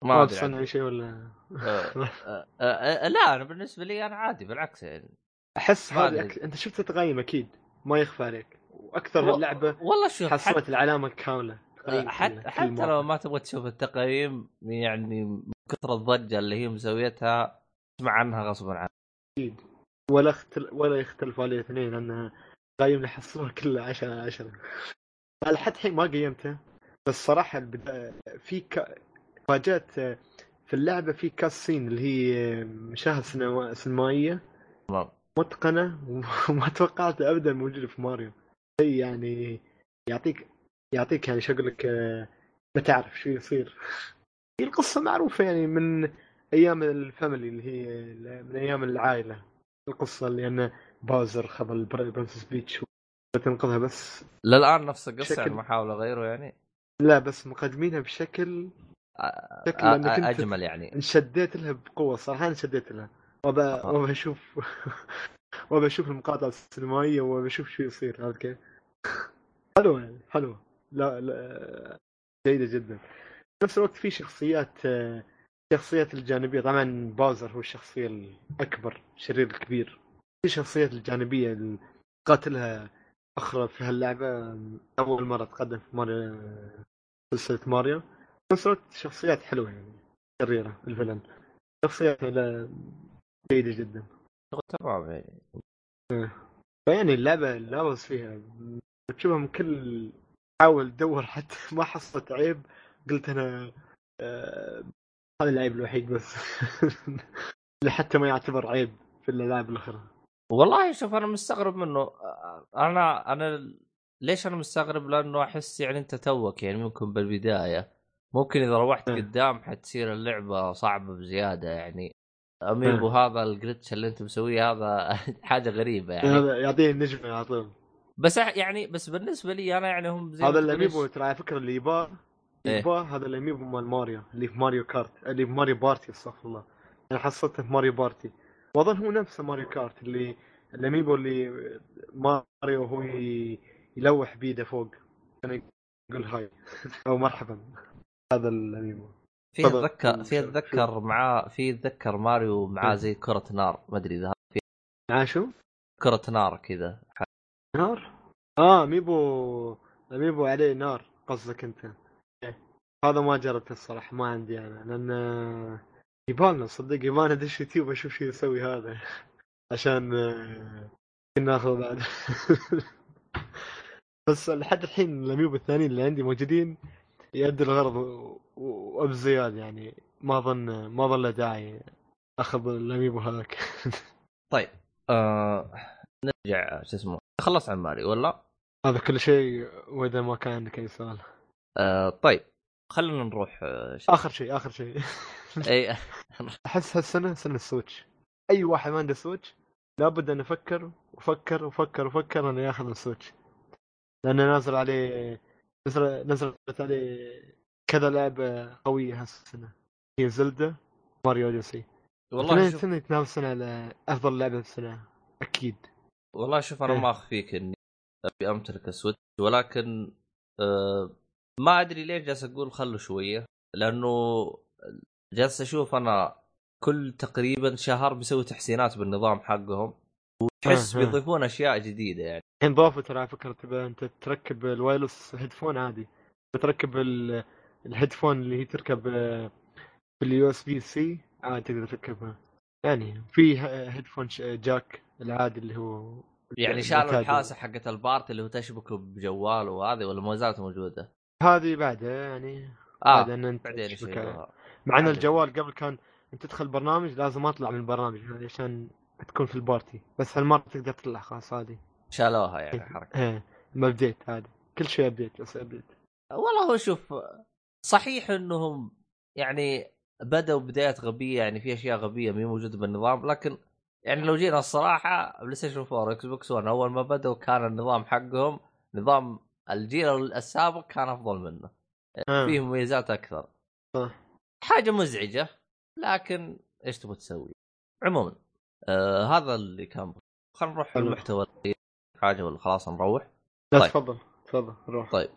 ما ادري شيء ولا لا انا بالنسبه لي انا عادي بالعكس يعني احس هذا انت شفت تقييم اكيد ما يخفى عليك واكثر اللعبه والله حصلت العلامه كامله حتى لو ما تبغى تشوف التقييم يعني من كثر الضجه اللي هي مسويتها تسمع عنها غصبا عنك اكيد ولا يختلف عليه اثنين لأنه قايم لحصوها كلها 10/10. لحد الحين ما قيمته بس صراحة في فاجات في اللعبة في كاسين اللي هي مشاهد سينمائية متقنة وما توقعت أبدا موجودة في ماريو، شيء يعني يعطيك يعني شو أقول لك ما تعرف شو يصير. هي القصة معروفة يعني من أيام الفاميلي اللي هي من أيام العائلة القصة اللي أن باوزر خذ البرنسس بيتش وتنقذها بس للآن نفس القصة بشكل... المحاولة غيره يعني لا بس مقدمينها بشكل أجمل يعني انشديت لها بقوة صراحة انشديت لها وبشوف المقاطع السينمائية وبشوف شو يصير هذا كيف حلوة يعني حلوة لا جيدة جدا. نفس الوقت في شخصيات الجانبية طبعاً باوزر هو الشخصية الأكبر الشرير الكبير، في شخصيات الجانبية اللي قاتلها أخرى في هاللعبة أول مرة تقدم في سلسلة ماريو نفسه شخصيات حلوة يعني شريرة الفلن شخصيات جيدة جدا طبعاً يعني اللعبة لاوز فيها بتشوفها من كل حاول دور حتى ما حصلت عيب قلت أنا هذا العيب الوحيد بس لحتى ما يعتبر عيب في الألعاب الأخرى. والله شوف أنا مستغرب منه أنا ليش أنا مستغرب لأنه أحس يعني أنت توك يعني ممكن بالبداية ممكن إذا روحت قدام حتصير اللعبة صعبة بزيادة يعني أميبو هذا الجلتش اللي أنت مسويه هذا حاجة غريبة يعني هذا يعطيه النجمة يعطيه بس يعني بس بالنسبة لي أنا يعني هم هذا الأميبو ترى فكرة اللي يباه هذا الاميبو مال ماريو اللي في ماريو كارت اللي في ماريو بارتي استغفر الله انا حصلته في ماريو بارتي، واظن هو نفسه ماريو كارت اللي الاميبو اللي ماريو هو يلوح بيده فوق يعني يقول هاي او مرحبا. هذا الاميبو في اتذكر معاه، في اتذكر ماريو معاه زي كرة نار، ما ادري اذا في معاه شو كرة نار كذا نار. اميبو عليه نار قصدك انت. هذا ما جربت الصراحه، ما عندي انا، لان يبالنا صدق يبالنا دش يوتيوب اشوف شو يسوي هذا عشان ناخذ بعد. بس لحد الحين الاميبو الثانيين اللي عندي موجودين يؤدي الغرض وابزياد، يعني ما ظل له داعي اخذ الاميبو هذاك. طيب نرجع شو اسمه، خلص عن ماريو ولا هذا كل شيء؟ واذا ما كان عندك اي سؤال طيب خلينا نروح اخر شيء. اي احس هالسنه السويتش، اي واحد ما عنده سويتش لابد ان افكر وفكر وفكر وفكر انه ياخذ السويتش، لانه نزلت عليه كذا لعبه قويه هالسنه، هي زلدة ماريو اوديسي. والله شوف تنافسنا على افضل لعبه السنه اكيد. والله شوف انا ما اخفيك اني ابي امتلك السويتش، ولكن ما ادري ليه جالس اقول خلوا شويه، لانه جالس اشوف انا كل تقريبا شهر بيسوي تحسينات بالنظام حقهم، وتحس بيضيفون اشياء جديده. يعني الحين ضافوا ترى فكره انت تركب الوايرلس هيدفون عادي، بتركب الهيدفون اللي هي تركب باليو اس بي سي عادي تقدر تركبها، يعني في هيدفون جاك العادي اللي هو يعني شالوا الحاسه حقت البارت اللي هو تشبكه بجوال، وهذه ولا ما زالت موجوده هذه بعد يعني بعد ان انت مع ان الجوال قبل كان انت تدخل برنامج لازم اطلع من البرنامج عشان تكون في البارتي، بس هالمره تقدر تطلع خلاص. هذه شالوها يعني حركه مبدئ، هذا كل شيء ابديت. والله هو شوف صحيح انهم يعني بدأوا بدايات غبيه، يعني في اشياء غبيه مي موجوده بالنظام، لكن يعني لو جينا الصراحه بلاي ستيشن 4 اكس بوكس 1 اول ما بدأوا كان النظام حقهم نظام الجيل السابق كان افضل منه، فيه مميزات اكثر حاجه مزعجه، لكن ايش تبغى تسوي. عموما هذا اللي كان، خلينا نروح للمحتوى حاجه ولا خلاص نروح؟ لا تفضل نروح. طيب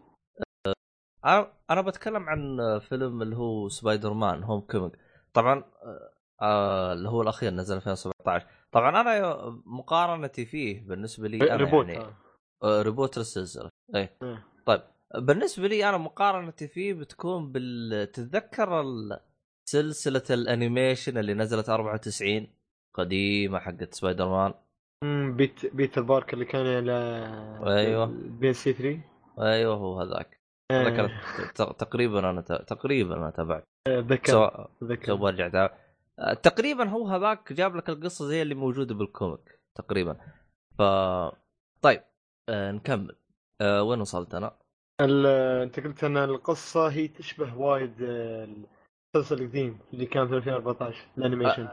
انا بتكلم عن فيلم اللي هو سبايدر مان هوم كومينج، طبعا اللي هو الاخير نزل 2017. طبعا انا مقارنتي فيه بالنسبه لي يعني ريبوت السلسله. اي طيب بالنسبه لي انا مقارنتي فيه بتكون بالتذكر سلسله الانيميشن اللي نزلت 94 قديمه حقت سبايدر مان، بيت البارك اللي كان على ايوه بي سي 3. ايوه هو هذاك تقريبا انا تابعت ذكر برجع تقريبا هو هذاك جاب لك القصه زي اللي موجوده بالكوميك تقريبا. ف طيب نكمل. وين وصلت انا؟ انت قلت ان القصه هي تشبه وايد السلسله القديم اللي كان في 2014 الانيميشن.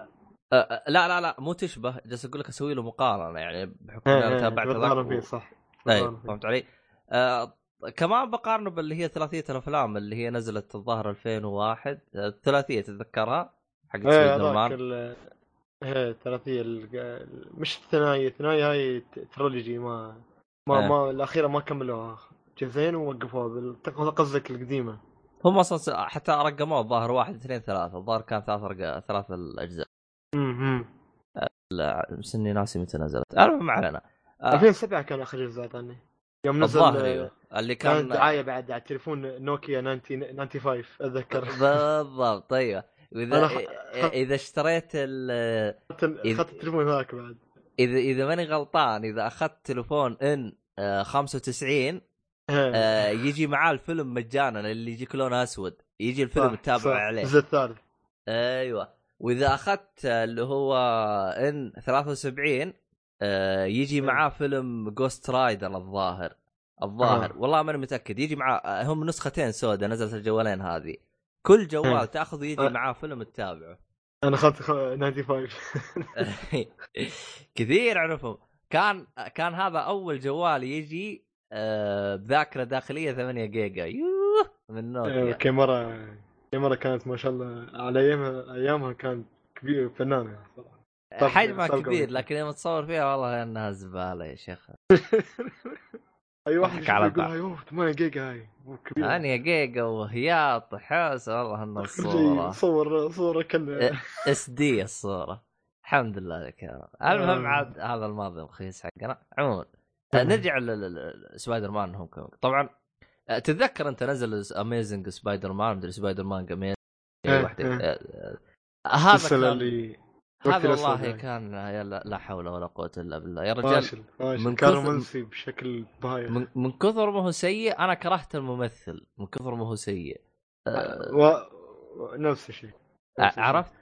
لا مو تشبه، جالس اقول لك اسوي له مقارنه يعني بحكم انا تابعت هذاك. صح طيب فهمت علي. كمان بقارنه باللي هي ثلاثيه الافلام اللي هي نزلت الظاهر 2001، الثلاثيه تتذكرها حق سبايدر مان. هي ثلاثيه مش الثنائيه هاي ترولوجي ما الاخيره ما كملوها جزئين ووقفوها بالقصة القديمة. هم اصلا حتى رقموا الظاهر 1 2 3، الظاهر كان 3 الاجزاء. لا مسني ناسي متى نزلت. اعرف معلنا 2007 كان اخر جزء ثاني يوم نزل اللي كان دعايه بعد على تليفون نوكيا 95 اتذكر بالضبط. طيب اذا اشتريت اخذت التليفون هذاك بعد، اذا ماني غلطان اذا اخذت تليفون ان 95 يجي معاه الفيلم مجانا اللي يجي لونه اسود، يجي الفيلم التابع عليه الجزء الثالث. ايوه واذا اخذت اللي هو ان 73 يجي معاه فيلم جوست رايدر الظاهر والله ماني متاكد، يجي معاه هم نسختين سوداء نزلت الجوالين هذه، كل جوال تاخذه يجي معاه فيلم التابع. انا اخذت 95 كثير اعرفهم. كان هذا اول جوال يجي بذاكرة داخلية 8 جيجا من نوكيا. الكاميرا كانت ما شاء الله على ايامها كانت فنانة صراحة. حجمها كبير لكن لما تصور فيها والله انها زبالة يا شيخ. اي واحد يقولها يوه 8 جيجا هاي كبيرة 8 جيجا وهياط حاس والله ان الصورة صورة كلها اس دي الصورة الحمد لله لك. المهم عاد هذا الماضي رخيص حقنا. عموما نرجع لسبايدر مان هومكومينج. طبعا تتذكر انت نزل اميزنج سبايدر مان مدري سبايدر مان جميل وحده هذا اللي هذا والله كان لا حول ولا قوة إلا بالله يا رجال فاشل. من كان رومانسي بشكل بايخ من كثر ما هو سيء أنا كرهت الممثل من كثر ما هو سيء نفس الشيء عرفت.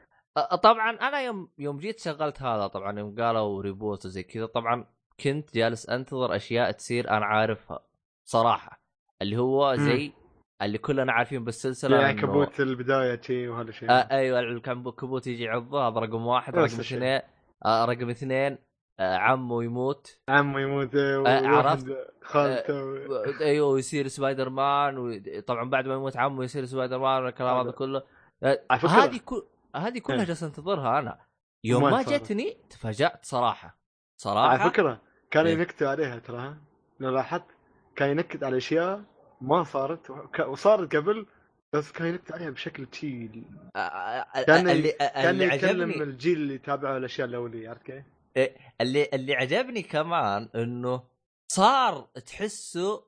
طبعا أنا يوم جيت شغلت هذا طبعا يوم قالوا ريبوت وزي كذا طبعا كنت جالس أنتظر أشياء تصير أنا عارفها صراحة اللي هو زي اللي كلنا عارفين بالسلسلة العنكبوت البداية شيء وهذا الشيء أيوة العنكبوت يجي عضه هذا رقم واحد رقم اثنين عمه يموت عرفت خالته أيوة يصير سبايدر مان طبعا بعد ما يموت عمه يصير سبايدر مان والكلام هذا كله هذه كلها جالس انتظرها أنا يوم ما جتني تفاجأت صراحة على فكرة كان ينكت عليها ترى لو لاحظت كان ينكت على أشياء ما صارت وصارت قبل بس كانت عليها بشكل تيل اللي عجبني الجيل اللي تابعه الاشياء الاوليه عرفت كيف اللي عجبني كمان انه صار تحسه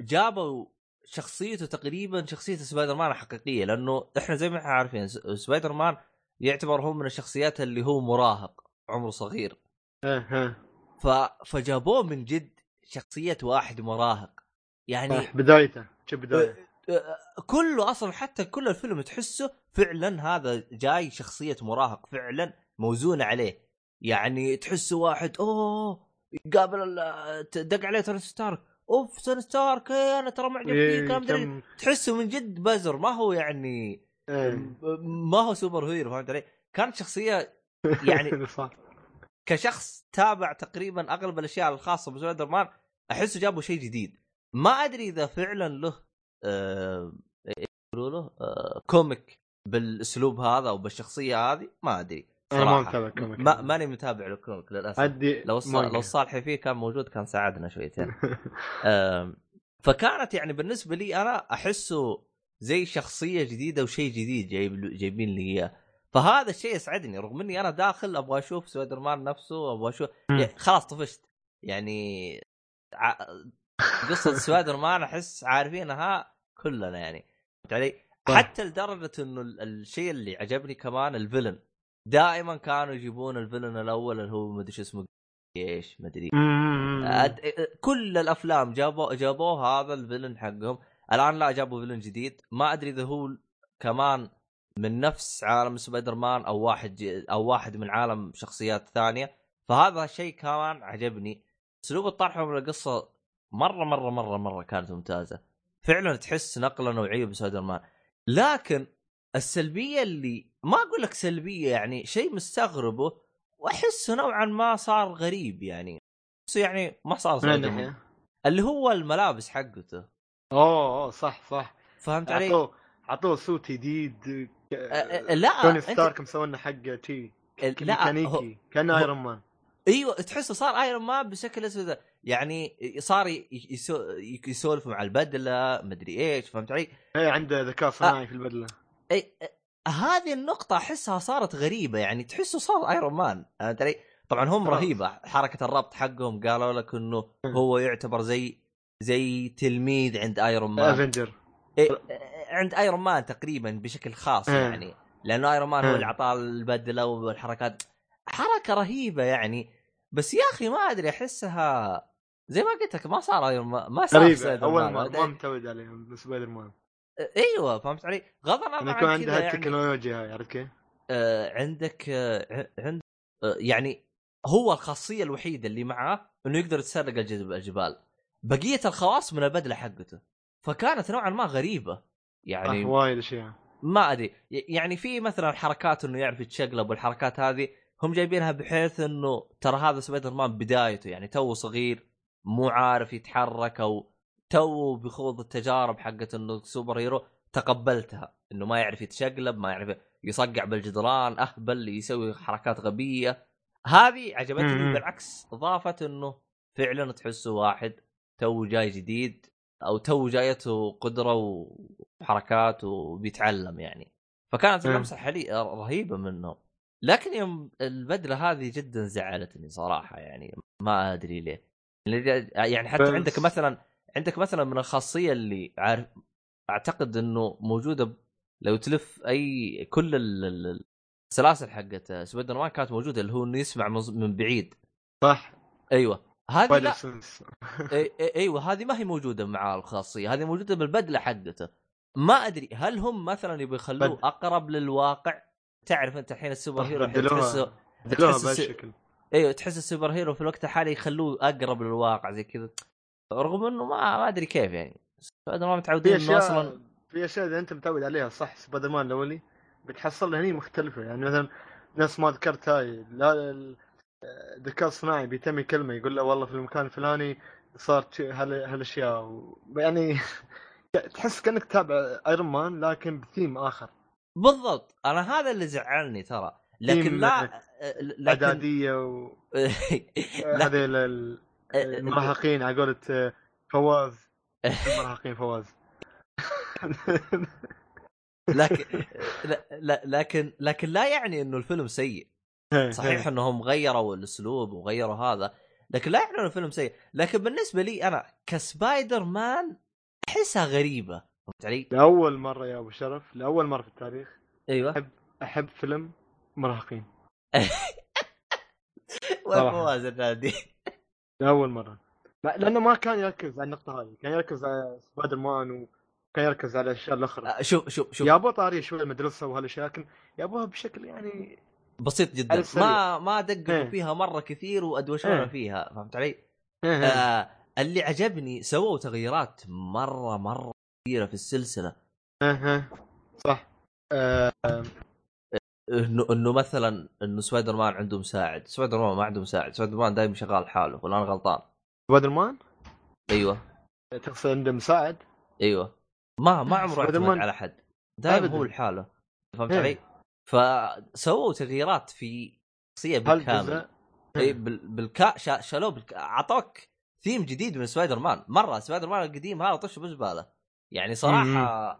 جابوا شخصيته تقريبا شخصيه سبايدر مان الحقيقيه لانه احنا زي ما احنا عارفين سبايدر مان يعتبر هو من الشخصيات اللي هو مراهق عمره صغير فجابوه من جد شخصيه واحد مراهق يعني بدايته كله اصلا حتى كل الفيلم تحسه فعلا هذا جاي شخصيه مراهق فعلا موزونه عليه يعني تحسه واحد يقابل دق عليه توني ستارك اوف توني ستارك انا ترى معجب فيك ادري تحسه من جد بزر ما هو يعني ما هو سوبر هيرو فهمت علي كانت شخصيه يعني كشخص تابع تقريبا اغلب الاشياء الخاصه بسبايدر مان احسه جابوا شيء جديد ما أدري إذا فعلا له يقولوا له كوميك بالأسلوب هذا أو بالشخصية هذه ما أدري صراحة ماني متابع الكوميك للأسف لو صالحي فيه كان موجود كان ساعدنا شويتين فكانت يعني بالنسبة لي أنا أحسه زي شخصية جديدة وشيء جديد جايبين لي إياه فهذا الشيء يسعدني رغم أني أنا داخل أبغى أشوف سبايدر مان نفسه أبغى أشوف يعني خلاص طفشت يعني قصة سبايدر مان أحس عارفينها كلنا يعني حتى لدرجة إنه الشيء اللي عجبني كمان الفيلن دائما كانوا يجيبون الفيلن الأول اللي هو ما أدري شو اسمه إيش ما أدري كل الأفلام جابوا هذا الفيلن حقهم الآن لا جابوا فيلن جديد ما أدري إذا هو كمان من نفس عالم سبايدر مان أو واحد من عالم شخصيات ثانية فهذا الشيء كمان عجبني أسلوب الطرحهم للقصة مرة مرة مرة مرة كانت ممتازة فعلا تحس نقلة نوعية بسبايدر مان لكن السلبية اللي ما أقول لك سلبية يعني شيء مستغربه وأحسه نوعا ما صار غريب يعني ما صار غريب اللي هو الملابس حقته صح فهمت علي عطوه صوت جديد لا توني ستارك مسوينا حقه تي ميكانيكي كان ايرون مان ايوه تحسه صار ايرون مان بشكل اسود يعني صار يسولف مع البدله مدري ايش فهمت علي عنده ذكاء صناعي في البدله هذه النقطه احسها صارت غريبه يعني تحسه صار ايرون مان فهمت علي طبعا هم رهيبه حركه الربط حقهم قالوا لك انه هو يعتبر زي تلميذ عند ايرون مان افنجر عند ايرون مان تقريبا بشكل خاص يعني لانه ايرون مان هو اللي عطاه البدله والحركات حركه رهيبه يعني بس يا اخي ما ادري احسها زي ما قلت لك ما صار سبايدر مان اول ما متعود عليهم سبايدر مان ايوه فهمت علي غض النظر عن عندها يعني التكنولوجيا هاي عرفت عندك يعني هو الخاصيه الوحيده اللي معه انه يقدر يتسرق الجبال بقيه الخواص من البدله حقته فكانت نوعا ما غريبه يعني وايد اشياء ما ادري يعني في مثلا حركات انه يعرف يتشقلب والحركات هذه هم جايبينها بحيث انه ترى هذا سبايدر مان بدايته يعني توه صغير مو عارف يتحرك او توه بخوض التجارب حقت انه سوبر هيرو تقبلتها انه ما يعرف يتشقلب، ما يعرف يصقع بالجدران، اهبل، يسوي حركات غبيه. هذه عجبتني بالعكس، اضافه انه فعلا تحسه واحد تو جاي جديد او تو جايته قدره وحركات وبيتعلم يعني، فكانت لمسه رهيبه منه. لكن يوم البدله هذه جدا زعلتني صراحه يعني، ما ادري ليه يعني. حتى عندك مثلا من الخاصيه اللي عارف اعتقد انه موجوده، لو تلف اي كل السلاسل حقت سبايدر مان كانت موجوده، اللي هو انه يسمع من بعيد، صح؟ ايوه هذه لا. ايوه هذه ما هي موجوده مع الخاصيه، هذه موجوده بالبدله حقته. ما ادري هل هم مثلا يبغوا يخلوه اقرب للواقع. تعرف انت الحين السوبر هيرو تحس السوبر هيرو في الوقت الحالي يخلوه اقرب للواقع زي كذا، رغم انه ما ادري كيف يعني. سبايدر مان متعودين انه اصلا في اشياء اذا انت متعود عليها صح، سبايدر مان الاولي بتحصلها هني مختلفه يعني. مثلا ناس ما ذكرت هاي، لا الذكاء الصناعي بيتم كلمه يقول له والله في المكان الفلاني صارت هالاشياء يعني تحس كانك تابع ايرون مان لكن بثيم اخر. بالضبط، انا هذا اللي زعلني ترى. لكن لا اعداديه هذه المراهقين على قولة فواز، المراهقين فواز. لكن لا يعني انه الفيلم سيء. صحيح انهم غيروا الاسلوب وغيروا هذا، لكن لا يعني انه الفيلم سيء. لكن بالنسبه لي انا كسبايدر مان احسها غريبه علي. لاول مره يا ابو شرف، لاول مره في التاريخ ايوه احب فيلم مراهقين. والفواز النادي لاول مره، لانه ما كان يركز على النقطه هذه، كان يركز على سبايدر مان وكان يركز على الاشياء الاخرى. شوف يا ابو طاري، شوف المدرسه وهالاشياء، لكن يا ابوها بشكل يعني بسيط جدا، ما دققوا فيها مره كثير وادوشونا فيها، فهمت علي؟ اللي عجبني سووا تغييرات مره كثيره في السلسله. صح. انه مثلا انه سبايدر مان عنده مساعد، سبايدر مان ما عنده مساعد، سبايدر مان دايم شغال حاله. ولا انا غلطان؟ سبايدر مان ايوه تقصد عنده مساعد؟ ايوه ما عمره اعتمد على حد، دايم هو لحاله، فهمت علي؟ فسووا تغييرات في شخصيه بالكامل. شالوه عطوك ثيم جديد من سبايدر مان. مره سبايدر مان القديم هذا طش بزباله يعني صراحه.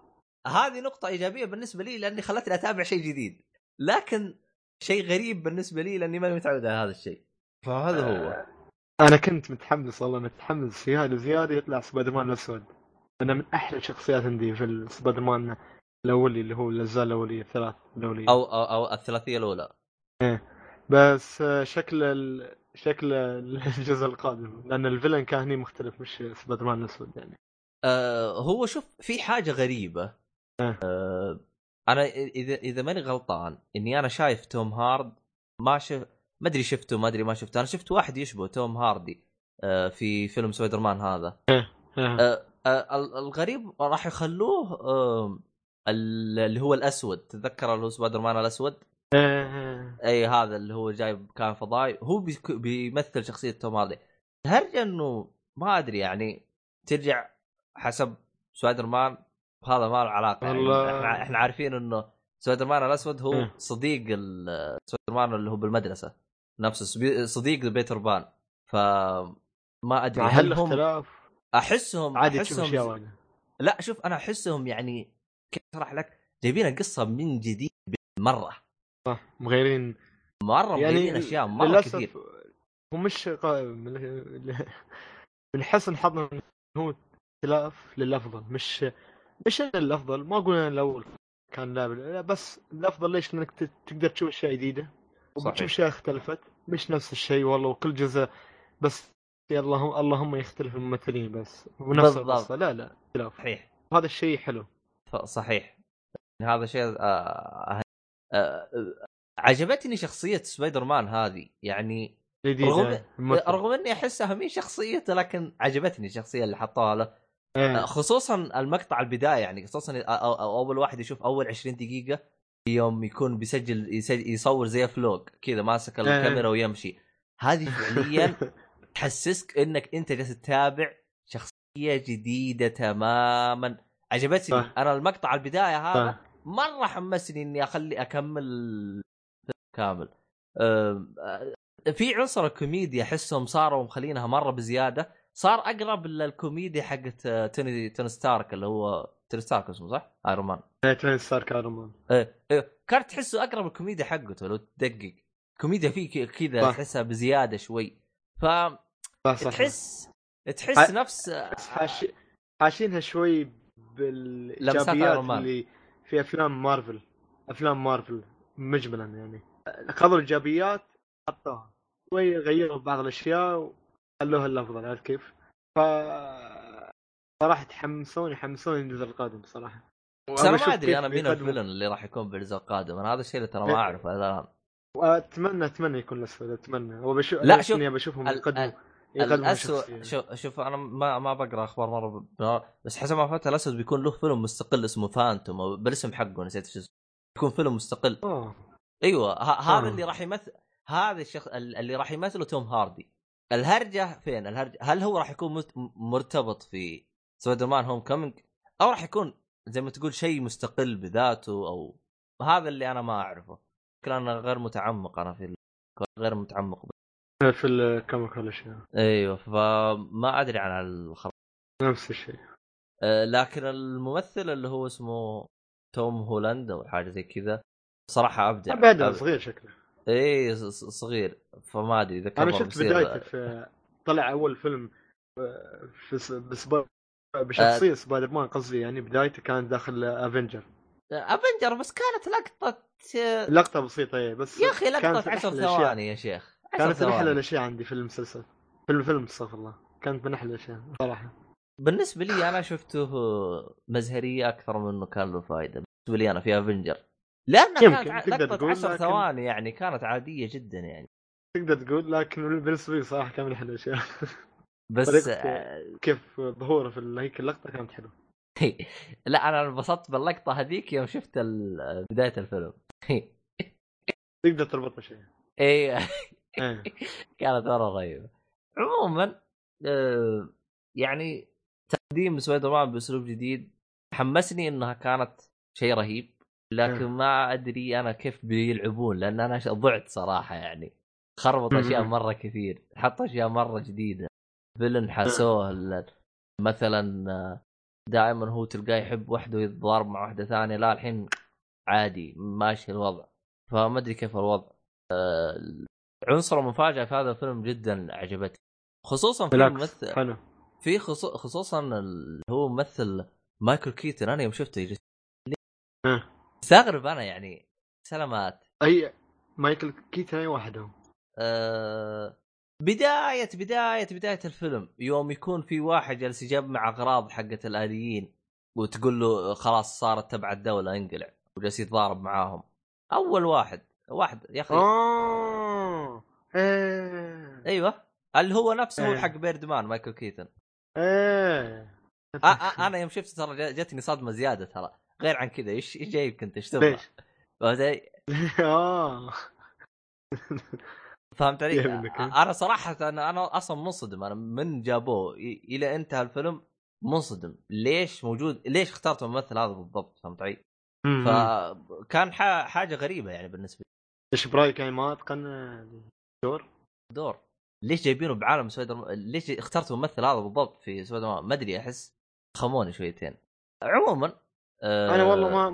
هذه نقطه ايجابيه بالنسبه لي لاني خلتني اتابع شيء جديد، لكن شيء غريب بالنسبه لي لاني ما متعود على هذا الشيء. فهذا هو، انا كنت متحمس والله، متحمس زياده زياده يطلع سبايدر مان الاسود. انا من احلى الشخصيات عندي في السبايدر مان الاولي اللي هو الاجزاء الاوليه الثلاث الاوليه او الثلاثيه الاولى. بس شكل الجزء القادم، لان الفيلن كان هني مختلف، مش سبايدر مان الاسود يعني. هو شوف في حاجه غريبه. انا اذا ماني غلطان اني انا شايف توم هارد، ما ادري شفته ما ادري ما شفته. انا شفت واحد يشبه توم هاردي في فيلم سبايدر مان هذا. الغريب راح يخلوه اللي هو الاسود، تذكر اللي هو سبايدر مان الاسود؟ اي هذا اللي هو جايب كان فضائي، هو بيمثل شخصيه توم هاردي. هرجه انه ما ادري يعني ترجع حسب سبايدر مان، هذا ما له علاقه يعني. احنا عارفين انه سبايدر مان الاسود هو صديق سبايدر مان اللي هو بالمدرسه نفسه، صديق بيتر بان. فما ادري هل هم احسهم لا شوف انا احسهم يعني كيف اشرح لك، جايبين القصه من جديد مره، صح؟ مغيرين مره يعني، مغيرين اشياء مره كثير. هم مش من حسن حظنا هو اختلاف للأفضل، مش الأفضل. ما قلنا الأول كان لا، بس الأفضل ليش؟ إنك تقدر تشوف أشياء جديدة وتشوف أشياء اختلفت، مش نفس الشيء والله. وكل جزء بس اللهم يختلف الممثلين بس ونفس القصة، لا اختلاف. صحيح، وهذا الشيء حلو. صحيح، هذا شيء. عجبتني شخصية سبايدر مان هذه يعني، رغم إني أحسها مين شخصيته، لكن عجبتني الشخصية اللي حطوها له. خصوصا المقطع البداية يعني، خصوصا أول واحد يشوف أول 20 دقيقة يوم يكون بيسجل يصور زي فلوج كذا، ماسك الكاميرا ويمشي. هذه فعليا تحسسك إنك أنت جالس تتابع شخصية جديدة تماما، عجبتني انا المقطع البدايه هذا مره حمسني اني اخلي اكمل كامل. في عنصر كوميديا احسهم صاروا مخلينها مره بزياده، صار اقرب للكوميديا حقت توني ستارك اللي هو توني ستارك اسمه صح ايرون مان. اي توني ستارك ايرون مان ايه كان تحسه اقرب الكوميديا حقته لو تدقق كوميديا فيه كذا تحسها بزياده شوي. ف تحس نفس حاشينها شوي بالايجابيات اللي في افلام مارفل مجملا، يعني خذوا الايجابيات حطوها شوي غيروا بعض الاشياء وخلوها الافضل، عارف كيف؟ ف صراحه يحمسوني الجزء القادم بصراحه. انا ما ادري انا مين الفيلن اللي راح يكون بالجزء القادم، انا هذا الشيء اللي ترى ما اعرفه الان، واتمنى يكون الاسود اتمنى وبشوف اني بشوفهم يقدموا الاسود. شوف انا ما بقرا اخبار مره بس حسب ما فهمت الاسود بيكون له فيلم مستقل اسمه فانتوم او بالاسم حقه نسيت شو اسمه، يكون فيلم مستقل. ايوه هذا اللي راح يمثل هذا الشخص اللي راح يمثله توم هاردي. الهرجه فين الهرجه؟ هل هو راح يكون مرتبط في سبايدر مان هوم كومينج او راح يكون زي ما تقول شيء مستقل بذاته؟ او هذا اللي انا ما اعرفه. انا غير متعمق في الكوميك والاشياء. ايوه فما ادري عن الخبر نفس الشيء. لكن الممثل اللي هو اسمه توم هولاند او حاجه زي كذا صراحه ابدع صغير شكله. اي صغير فما ادري اذا انا شفت بدايته في طلع اول فيلم بشخصيه سبايدر مان قصدي، يعني بدايته كانت داخل افنجر بس كانت لقطه بسيطه. ايه بس يا اخي لقطه 10 ثواني يا شيخ كانت من احلى الاشياء عندي في المسلسل في الفيلم استغفر الله، كانت من احلى الاشياء صراحه. بالنسبه لي انا شفته مزهريه اكثر من انه كان له فائده بالنسبه لي انا في افنجر، لانه كانت لقطه 10 ثواني يعني كانت عاديه جدا، يعني تقدر تقول لكن بالنسبه لي صراحه كان من احلى الاشياء بس كيف ظهوره في هيك اللقطه كانت حلوه. لا انا انبسطت باللقطه هذيك يوم شفت بدايه الفيلم تقدر تربطها شيء اي كانت مرة غريبة. عموما يعني تقديم سبايدر مان بأسلوب جديد حمسني انها كانت شيء رهيب، لكن ما ادري انا كيف بيلعبون لان انا ضعت صراحة، يعني خربط اشياء مرة كثير، حط اشياء مرة جديدة فيلن حسوه مثلا دائما هو تلقاه يحب وحده يتضارب مع واحدة ثانية، لا الحين عادي ماشي الوضع، فما ادري كيف الوضع. عنصر مفاجأة في هذا الفيلم جدا عجبتني، خصوصا في الممثل في خصوصا اللي هو ممثل مايكل كيتن. انا يوم شفته استغرب انا يعني سلامات اي مايكل كيتن اي وحده. بداية الفيلم يوم يكون في واحد جالس يجمع مع اغراض حقة الآليين وتقول له خلاص صارت تبع الدولة انقلع وجالس يتضارب معاهم، اول واحد يا اخي ايوه اللي هو نفسه هو حق بيردمان مايكل كيتن. انا يوم شفته ترى جتني صدمه زياده، ترى غير عن كذا ايش جايب كنت اشتبه فهمت علي؟ انا صراحه انا اصلا منصدم، انا من جابوه الى انتهى الفيلم منصدم ليش موجود، ليش اخترت الممثل هذا بالضبط، فهمت علي؟ فكان حاجه غريبه يعني بالنسبه لي. ايش برايك يعني ما اتقن دور ليش جايبينه بعالم سويدر؟ ليش اخترتوا الممثل هذا بالضبط في سويدر؟ ما ادري احس خموني شويتين. عموما انا والله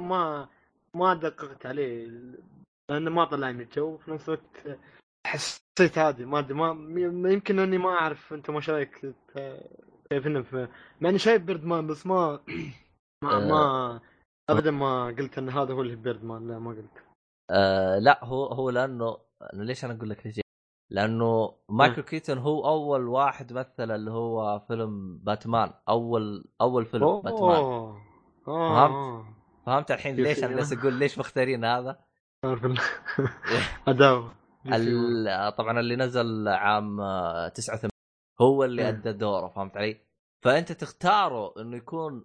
ما دققت عليه لانه ما طلع من الجو، في نفس الوقت حسيت عادي ما يمكن اني ما اعرف. انت ما شايك شايفنا في مع اني شايف بيردمان بس ما ابدا ما قلت ان هذا هو اللي بيردمان، لا ما قلت. لا هو لانه ليش انا اقول لك ليش، لانه مايكل كيتون هو اول واحد مثل اللي هو فيلم باتمان، اول فيلم باتمان. فهمت الحين ليش انا بس اقول ليش مختارين هذا اداو طبعا اللي نزل عام 89 هو اللي ادى دوره، فهمت علي؟ فانت تختاره انه يكون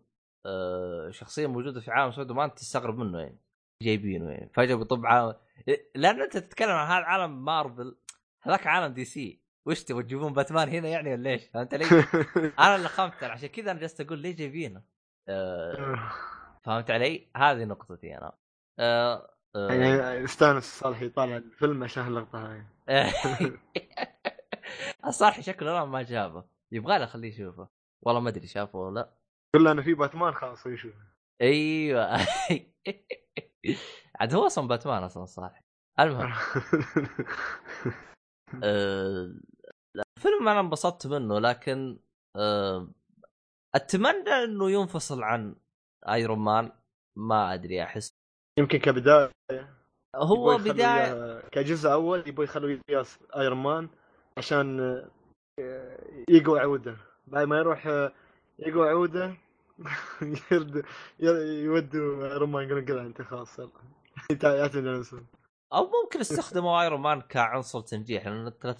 شخصيه موجوده في عالم سود وما انت تستغرب منه، يعني جايبينه يعني فجأة بطبعا، لأن أنت تتكلم عن هذا عالم مارفل هذاك عالم دي سي، وش تبغوا تجيبون باتمان هنا يعني ولا ليش؟ أنت ليش؟ أنا اللي خمت عشان كذا أنا جالس أقول ليه جايبينه. فهمت علي؟ هذه نقطتي انا. يعني استانس صالحي طالع الفيلم عشان اللقطه هاي. الصالحي شكله ما جابه، يبغى له خليه يشوفه. والله ما ادري شافه ولا لا. قلنا انا في باتمان خلاص يشوف. ايوه عاد هو اصلا باتمان اصلا صالحي. المهم الفيلم انا انبسطت منه، لكن اتمنى انه ينفصل عن ايرون مان. ما ادري، احس يمكن كبدايه، هو بدايه كجزء اول يبغى يخلوا يقياس ايرون مان عشان يقوى عوده، بعد ما يروح يقوى عوده يرد يودوا ايرون مان يقولون كذا انت خلاص انت يعتمد. او ممكن استخدموا ايرون مان كعنصر تنجيح، لانه الثلاث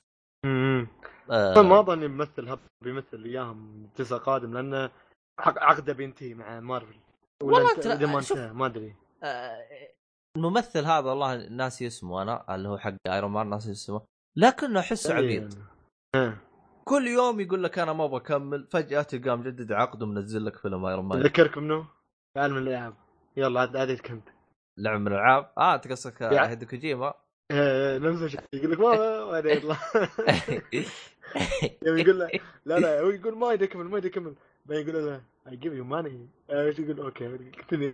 ما اظن يمثل بيمثل اياهم جزء قادم، لانه عقده بينتهي مع مارفل ولا انت ما ادري. الممثل هذا والله ناسي اسمه انا، اللي هو حق ايرون مان ناسي اسمه، لكنه احسه عبيط. كل يوم يقول لك انا ما ابغى اكمل، فجاه تلقاه مجدد عقده منزل لك فيلم ايرون مان. اذكرك منه عالم الالعاب، يلا هذه كنت لعب من الالعاب. تقصدك هيدو كوجيما؟ نمزج يقول لك ما انا يطلع يقول له لا لا، هو يقول ما يكمل ما يكمل، بيقول له I give you money، يقول اوكي كتني.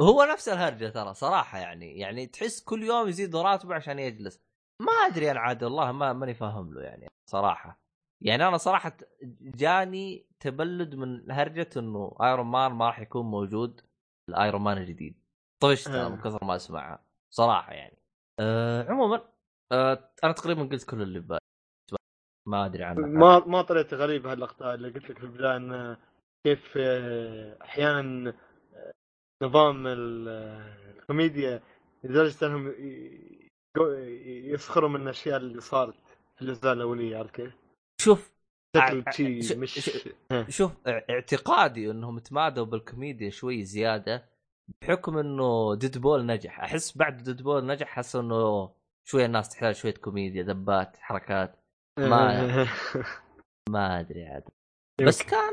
هو نفس الهرجه ترى صراحه، يعني تحس كل يوم يزيد راتبه عشان يجلس. ما ادري انا عاد والله ما ماني فاهم له يعني صراحه. يعني انا صراحه جاني تبلد من هرجه انه ايرون مان ما راح يكون موجود الايرون مان الجديد. طفشت من كثر ما اسمعها صراحه يعني. عموما انا تقريبا قلت كل اللي ببالي، ما ادري عنه. ما طلعت غريب هاللقطه اللي قلت لك في البدايه، ان كيف احيانا نظام الكوميديا لدرجه انهم يسخروا من الاشياء اللي صارت في الاجزاء الاوليه. عرفت كيف؟ شوف شوف اعتقادي انهم تمادوا بالكوميديا شوي زياده، بحكم انه ديدبول نجح. احس بعد ديدبول نجح حس انه شويه الناس تحتاج شويه كوميديا، ذبات حركات ما ادري عاد. بس كان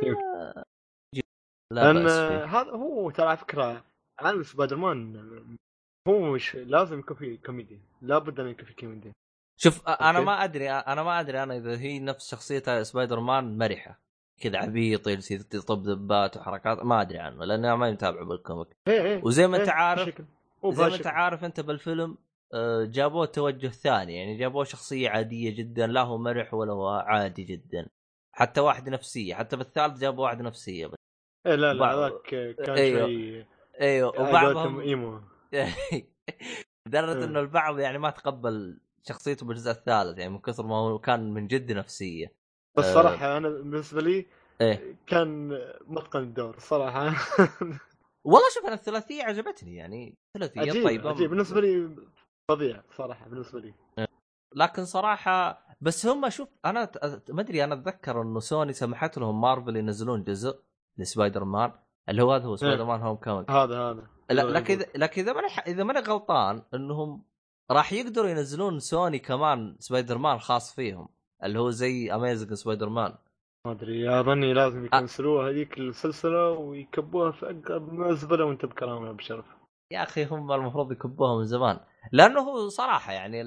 لان هذا هو ترى فكره عن سبايدر مان، هو مش لازم يكون في كوميديا، لابد ان يكون في كوميديا. شوف انا ما ادري انا اذا هي نفس شخصيه سبايدر مان مرحه كذا عبيط يطب ذبات وحركات، ما ادري عنه لانه ما يتابع بالكوميك. وزي ما انت عارف انت بالفيلم جابوه توجه ثاني، يعني جابوه شخصيه عاديه جدا، لا هو مرح ولا هو عادي جدا، حتى واحد نفسيه، حتى بالثالث جابوا واحد نفسيه بس. لا لا هذاك كان شيء ايوه وبعضهم ايمو درت انه البعض يعني ما تقبل شخصيته بالجزء الثالث، يعني من كثر ما هو كان من جد نفسيه. بس صراحه انا بالنسبه لي كان متقن الدور صراحه. والله شوف انا الثلاثيه عجبتني، يعني ثلاثيه طيبه بالنسبه لي، فظيع صراحه بالنسبه لي. لكن صراحه بس هم شوف انا ما ادري، انا اتذكر انه سوني سمحت لهم مارفل ينزلون جزء لسبايدر مان اللي هو هذا هو سبايدر مان هوم كومينج. هذا لكن اذا ما انا غلطان انهم راح يقدروا ينزلون سوني كمان سبايدر مان خاص فيهم، اللي هو زي اميزنج سبايدر مان. ما ادري يا ظني لازم يكنسلوها هذيك السلسله ويكبوها في اقرب مناسبه وانت بكرامه وبشرف. يا اخي هم المفروض يكبوها من زمان، لانه صراحه يعني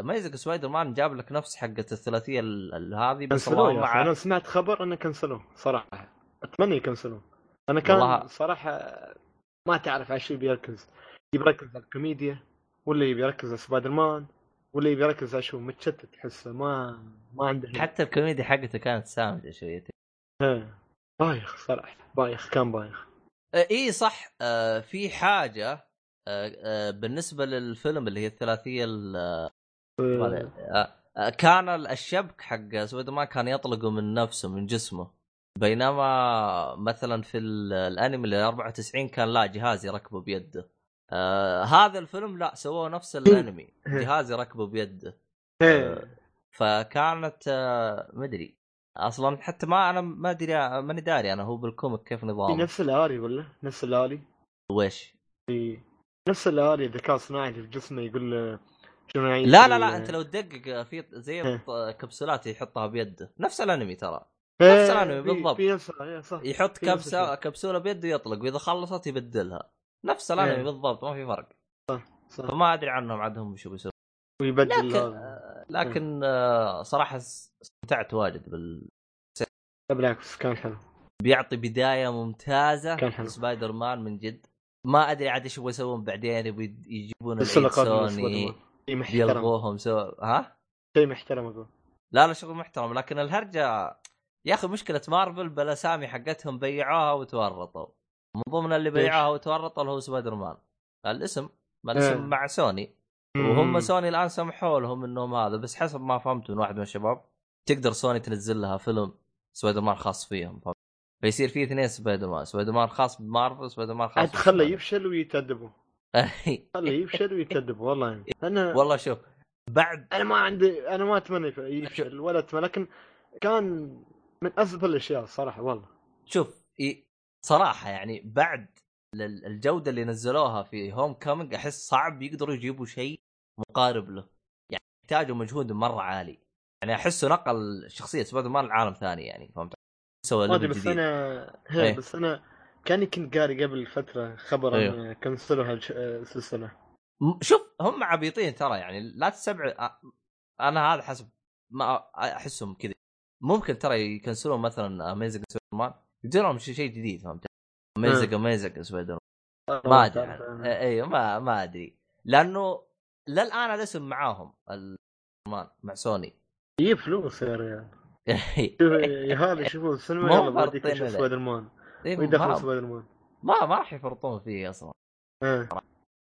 اميزنج سبايدر مان جاب لك نفس حقه الثلاثيه هذه. بس انا سمعت خبر انه كنسلوه صراحه، اتمنى يكنسلوه. انا كان والله صراحه ما تعرف على شو بيركز، يركز على الكوميديا ولا يركز على سبايدر مان ولا يركز على شو، متشتت حسه ما عنده. حتى الكوميديا حقته كانت سامجه شويتين، بايخ صراحه، بايخ كان بايخ. اي صح. في حاجه بالنسبه للفيلم اللي هي الثلاثيه كان الشبك حق سبايدر مان كان يطلقه من نفسه من جسمه، بينما مثلا في الانمي اللي 94 كان لا جهاز يركبه بيده. هذا الفيلم لا سووه نفس الانمي، جهاز يركبه بيده. فكانت مدري اصلا، حتى ما انا ما ادري ماني داري انا هو بالكوميك كيف نظامه. نفس الالي ولا نفس الالي ويش نفس الالي ذكاء صناعي في جسمه يقول شنو يعني. لا لا لا انت لو تدقق في زي كبسولات يحطها بيده نفس الانمي ترى. نفس الانمي بالضبط. يحط كبسولة بيده يطلق، واذا خلصت يبدلها. نفس الانمي بالضبط، ما في فرق. صح. فما ادري عنهم عندهم شو بيسوي ويبدل. لكن صراحة استمتعت واجد بالعكس، كان حلو. بيعطي بداية ممتازة سبايدر مان من جد. ما ادري عاد ايش يبغوا يسوون بعدين، يجيبون السوني يلغوهم ها شيء محترم اقول. لا شغل محترم، لكن الهرجة يا اخي مشكلة مارفل بالاسامي حقتهم بيعوها وتورطوا. من ضمن اللي بيعوها وتورطوا هو سبايدر مان، الاسم ما الاسم مع سوني، وهم سوني الان سمحوا لهم انهم هذا. بس حسب ما فهمت من واحد من الشباب تقدر سوني تنزل لها فيلم سبايدر مان خاص فيهم، فيصير فيه اثنين سبايدر مان، سبايدر مان خاص بمارفل، سبايدر مان خاص. خله يفشل ويتدبوا والله يعني. انا والله شوف بعد انا ما اتمنى يفشل ولا اتمنى، لكن كان من أفضل الاشياء صراحه والله. شوف صراحه يعني بعد الجوده اللي نزلوها في هوم كامينج احس صعب يقدروا يجيبوا شيء مقارب له، يعني يحتاجوا مجهود مره عالي. يعني احسه نقل شخصيه سبايدر مان لعالم ثاني، يعني فهمت سوالف. بس انا بس انا كنت قاري قبل فتره خبر ان كنسلوا هالسلسله. شوف هم عبيطين ترى، يعني لا تسبع. انا هذا حسب ما احسهم كذا. ممكن ترى يكنسلوا مثلا اميزنج سبايدر مان، يديرهم شيء جديد، فهمت؟ اميزنج سبايدر مان ما ادري يعني. ايوه ما ادري، لانه للان هذا اسم معاهم المان مع سوني يجيب فلوس يا ريال. يا هذا شوفوا السينما يلا بوديك تشوف سبايدر مان ويدخل سبايدر مان ما راح يفرطون فيه اصلا.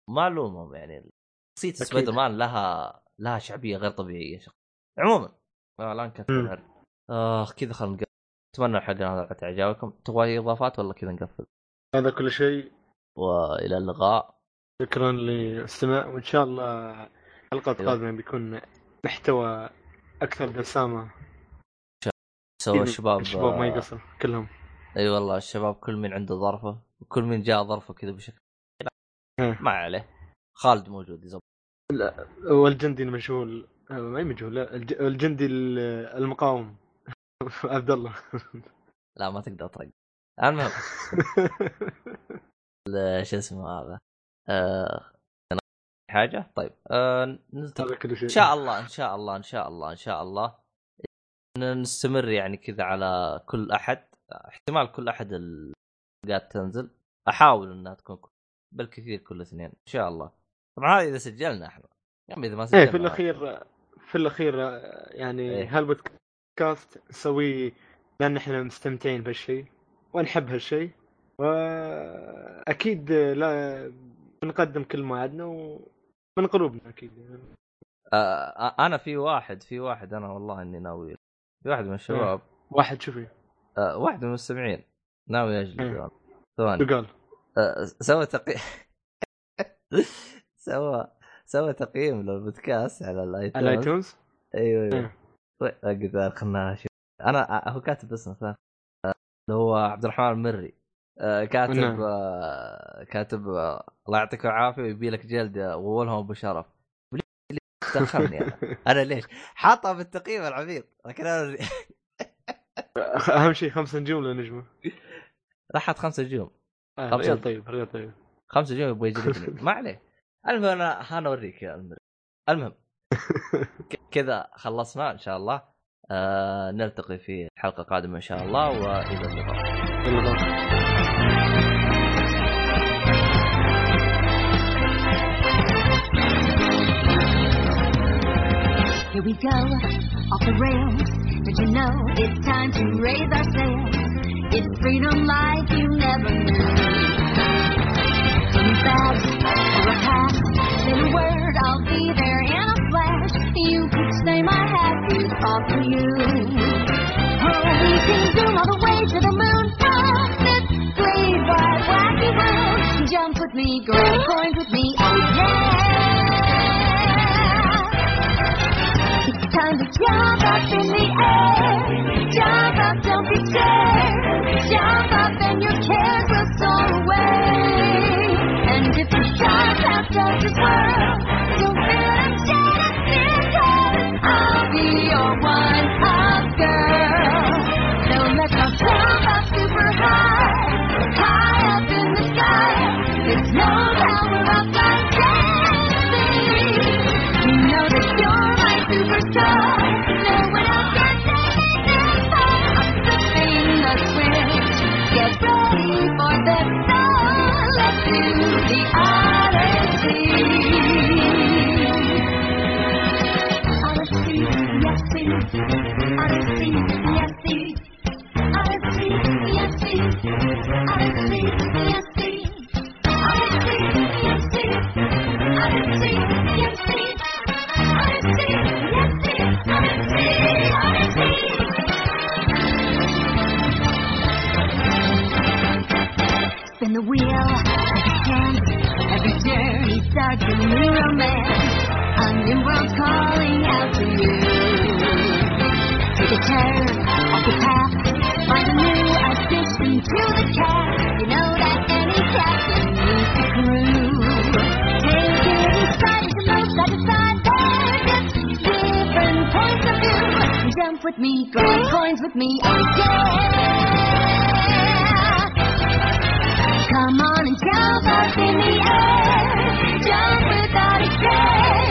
ما لومهم يعني، شخصية سبايدر مان لها شعبية غير طبيعية. عموما الان كثر كذا خلنا نقفل. اتمنى الحلقة هذه تعجبكم. تبغى اضافات ولا كذا نقفل؟ هذا كل شيء، والى اللقاء. شكرا للاستماع، وان شاء الله الحلقة القادمة بيكون محتوى اكثر دسامة. سوى الشباب ما يقصر كلهم. اي أيوة والله الشباب كل من عنده ظرفه، وكل من جاء ظرفه كذا بشكل ما عليه. خالد موجود يزبط، لا والجندي المجهول ما مجهول، لا الجندي المقاوم عبد الله. لا ما تقدر تطق. المهم شو اسمه هذا حاجه. طيب نلتقي ان شاء الله نستمر يعني كذا على كل أحد. احتمال كل أحد الحلقات تنزل، أحاول أنها تكون بالكثير كل اثنين إن شاء الله. طبعا هذا إذا سجلنا إحنا، يعني إذا ما سجلنا في الأخير يعني هالبودكاست نسويه لأن إحنا مستمتعين بهالشيء ونحب هالشيء، وأكيد لا بنقدم كل ما عندنا ومن قلوبنا أكيد. أنا في واحد أنا والله إني ناوي، في واحد من الشباب واحد شوفي واحد من المستمعين ناوي أجل ثواني قال سوى تقييم للبودكاست على الايتونز. ايوه اقدر خلنا نشوف. انا هو كاتب اسمه ثاني اللي هو عبد الرحمن المري، كاتب الله يعطيك العافيه ويبي لك جلده وولهم بشرف. تخمني انا ليش حاطه بالتقييم العبيط، لكن انا اهم شيء 5 نجوم للنجمه. راحت 5 نجوم. طيب 5 نجوم يبغى يجلدني ما عليه. المهم انا اوريك يا المري. المهم كذا خلصنا ان شاء الله. نلتقي في حلقه قادمه ان شاء الله، والى اللقاء. Here we go, off the rails, but you know it's time to raise our sails. It's freedom like you never knew. Any bag or a hat, say a word, I'll be there in a flash. You could say my hat is off to you. Oh, we sing zoom all the way to the moon. Oh, let's wave our wacky world. Jump with me, girl, point with me, oh yeah. Time to jump up in the air, jump up, don't be scared, jump up and your cares will soar away, and if you jump up, don't just worry. Spin the wheel, every chance, every journey starts a new romance. A new world's calling out to you. Take a turn off the path, find a new addition to the cast. You know that any captain needs a crew. Take it inside, it's the most satisfied benefits. Different points of view. Jump with me, grind coins with me, oh yeah. Come on and jump up in the air. Jump without a care.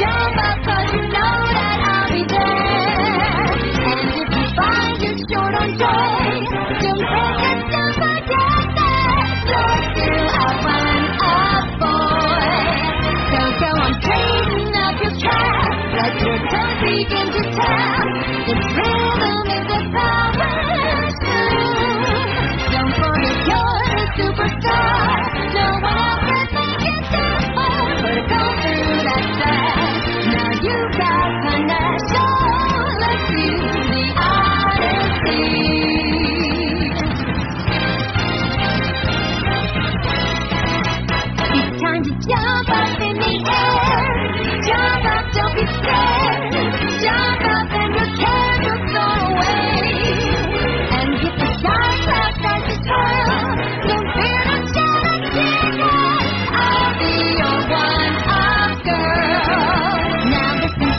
Jump up cause you know that I'll be there. And if you find you're short on joy, you'll make a jump again there. Look to a one-up boy. So go on trading up your track. Let your toes begin to tap. This rhythm is the power to don't forget you're a superstar. No one else can make it that far. But go through that track. You got thunder, so let's do the Odyssey. It's time to jump up in the air. Jump up, don't be scared. Jump up and your care will go away. And if the dark clouds start to swirl, don't fear the challenge, dear girl. I'll be your one-up girl.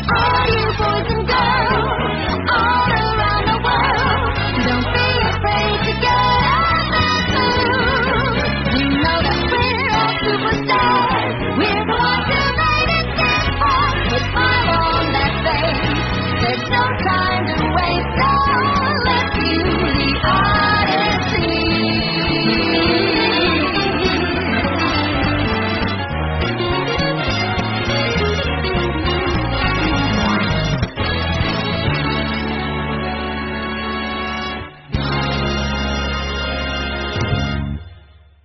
All you boys and girls, all around the world, don't be afraid to go out and move. You know that we're all superstars, we're the ones who made it this far. Put smile on that face, there's no time to waste.